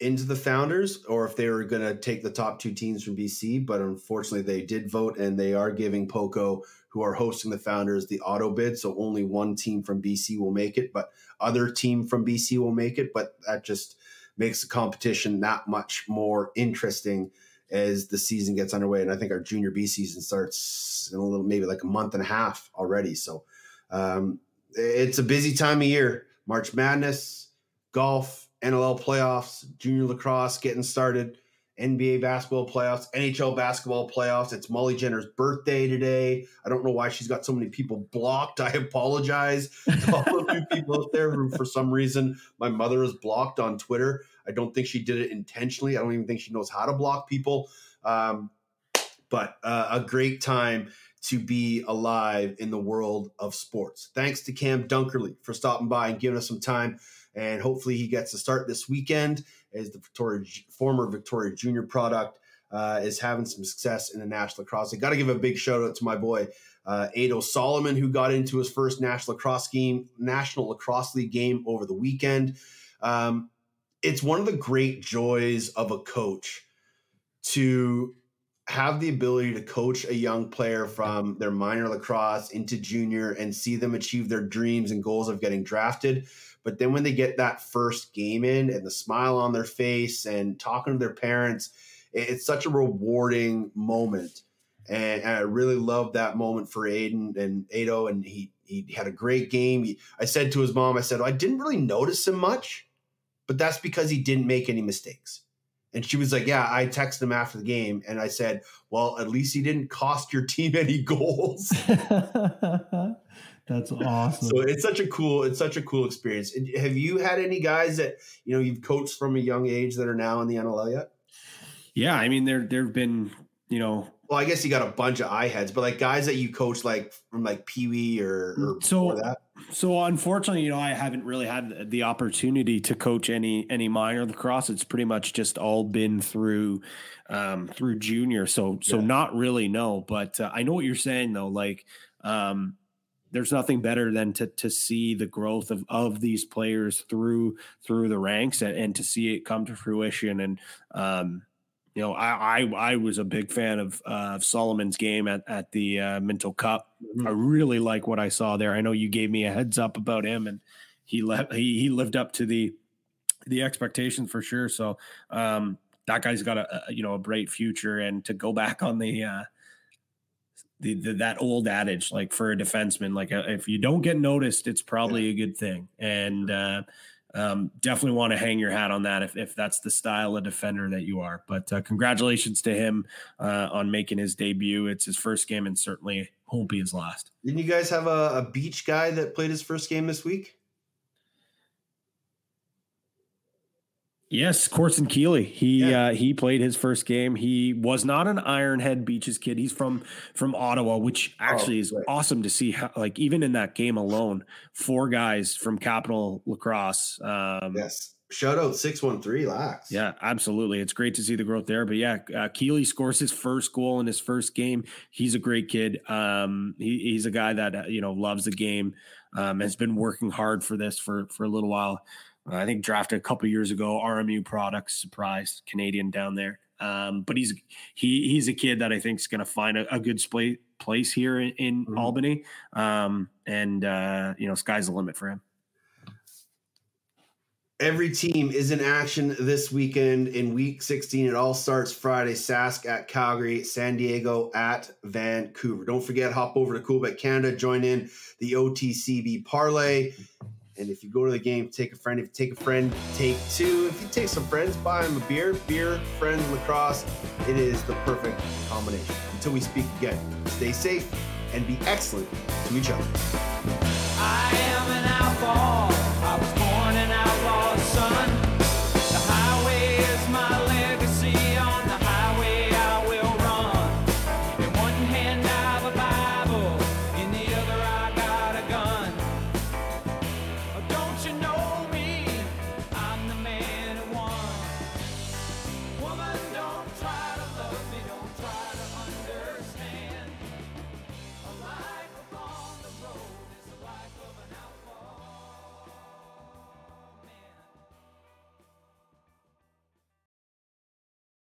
into the Founders or if they were going to take the top two teams from BC. But unfortunately, they did vote, and they are giving POCO, who are hosting the Founders, the auto bid. So only one team from BC will make it, but other team from BC will make it. But that just makes the competition that much more interesting as the season gets underway. And I think our junior B season starts in a little, maybe like a month and a half already. So, it's a busy time of year. March Madness, golf, NLL playoffs, junior lacrosse getting started, NBA basketball playoffs, NHL basketball playoffs. It's Molly Jenner's birthday today. I don't know why she's got so many people blocked. I apologize to all of you people out there who, for some reason, my mother is blocked on Twitter. I don't think she did it intentionally. I don't even think she knows how to block people. But a great time to be alive in the world of sports. Thanks to Cam Dunkerley for stopping by and giving us some time. And hopefully he gets a start this weekend as the former Victoria Junior product is having some success in the National Lacrosse. I got to give a big shout out to my boy, Ado Solomon, who got into his first National Lacrosse League game over the weekend. It's one of the great joys of a coach to have the ability to coach a young player from their minor lacrosse into junior and see them achieve their dreams and goals of getting drafted. But then when they get that first game in and the smile on their face and talking to their parents, it's such a rewarding moment. And I really loved that moment for Aiden and Ado. And he had a great game. I said to his mom, I said, I didn't really notice him much, but that's because he didn't make any mistakes. And she was like, yeah, I texted him after the game. And I said, well, at least he didn't cost your team any goals. That's awesome. So it's such a cool experience. Have you had any guys that, you know, you've coached from a young age that are now in the NLL yet? Yeah. I mean, there've been, you know, well, I guess you got a bunch of eye heads, but like guys that you coach, like from like Pee-wee or so, that. So unfortunately, you know, I haven't really had the opportunity to coach any minor lacrosse. It's pretty much just all been through junior. So yeah. Not really, no, but I know what you're saying though. Like, there's nothing better than to see the growth of these players through the ranks and to see it come to fruition. And, you know, I was a big fan of Solomon's game at the Minto Cup. Mm-hmm. I really like what I saw there. I know you gave me a heads up about him, and he lived up to the expectations for sure. So that guy's got a bright future. And to go back on the that old adage, like for a defenseman, like if you don't get noticed, it's probably a good thing. And definitely want to hang your hat on that if that's the style of defender that you are. But congratulations to him on making his debut. It's his first game and certainly won't be his last. Didn't you guys have a beach guy that played his first game this week? Yes, Corson Keeley. He played his first game. He was not an Ironhead Beaches kid. He's from Ottawa, which actually is awesome to see. How, like even in that game alone, four guys from Capital Lacrosse. Yes, shout out 613 Lax. Yeah, absolutely. It's great to see the growth there. But yeah, Keeley scores his first goal in his first game. He's a great kid. He's a guy that loves the game. Has been working hard for this for a little while. I think drafted a couple years ago, RMU products, surprised Canadian down there. But he's a kid that I think is going to find a good place here in mm-hmm. Albany. Sky's the limit for him. Every team is in action this weekend in week 16. It all starts Friday. Sask at Calgary, San Diego at Vancouver. Don't forget, hop over to Coolbet Canada, join in the OTCB parlay. And if you go to the game, take a friend. If you take a friend, take two. If you take some friends, buy them a beer. Beer, friends, lacrosse. It is the perfect combination. Until we speak again, stay safe and be excellent to each other. I am an outlaw.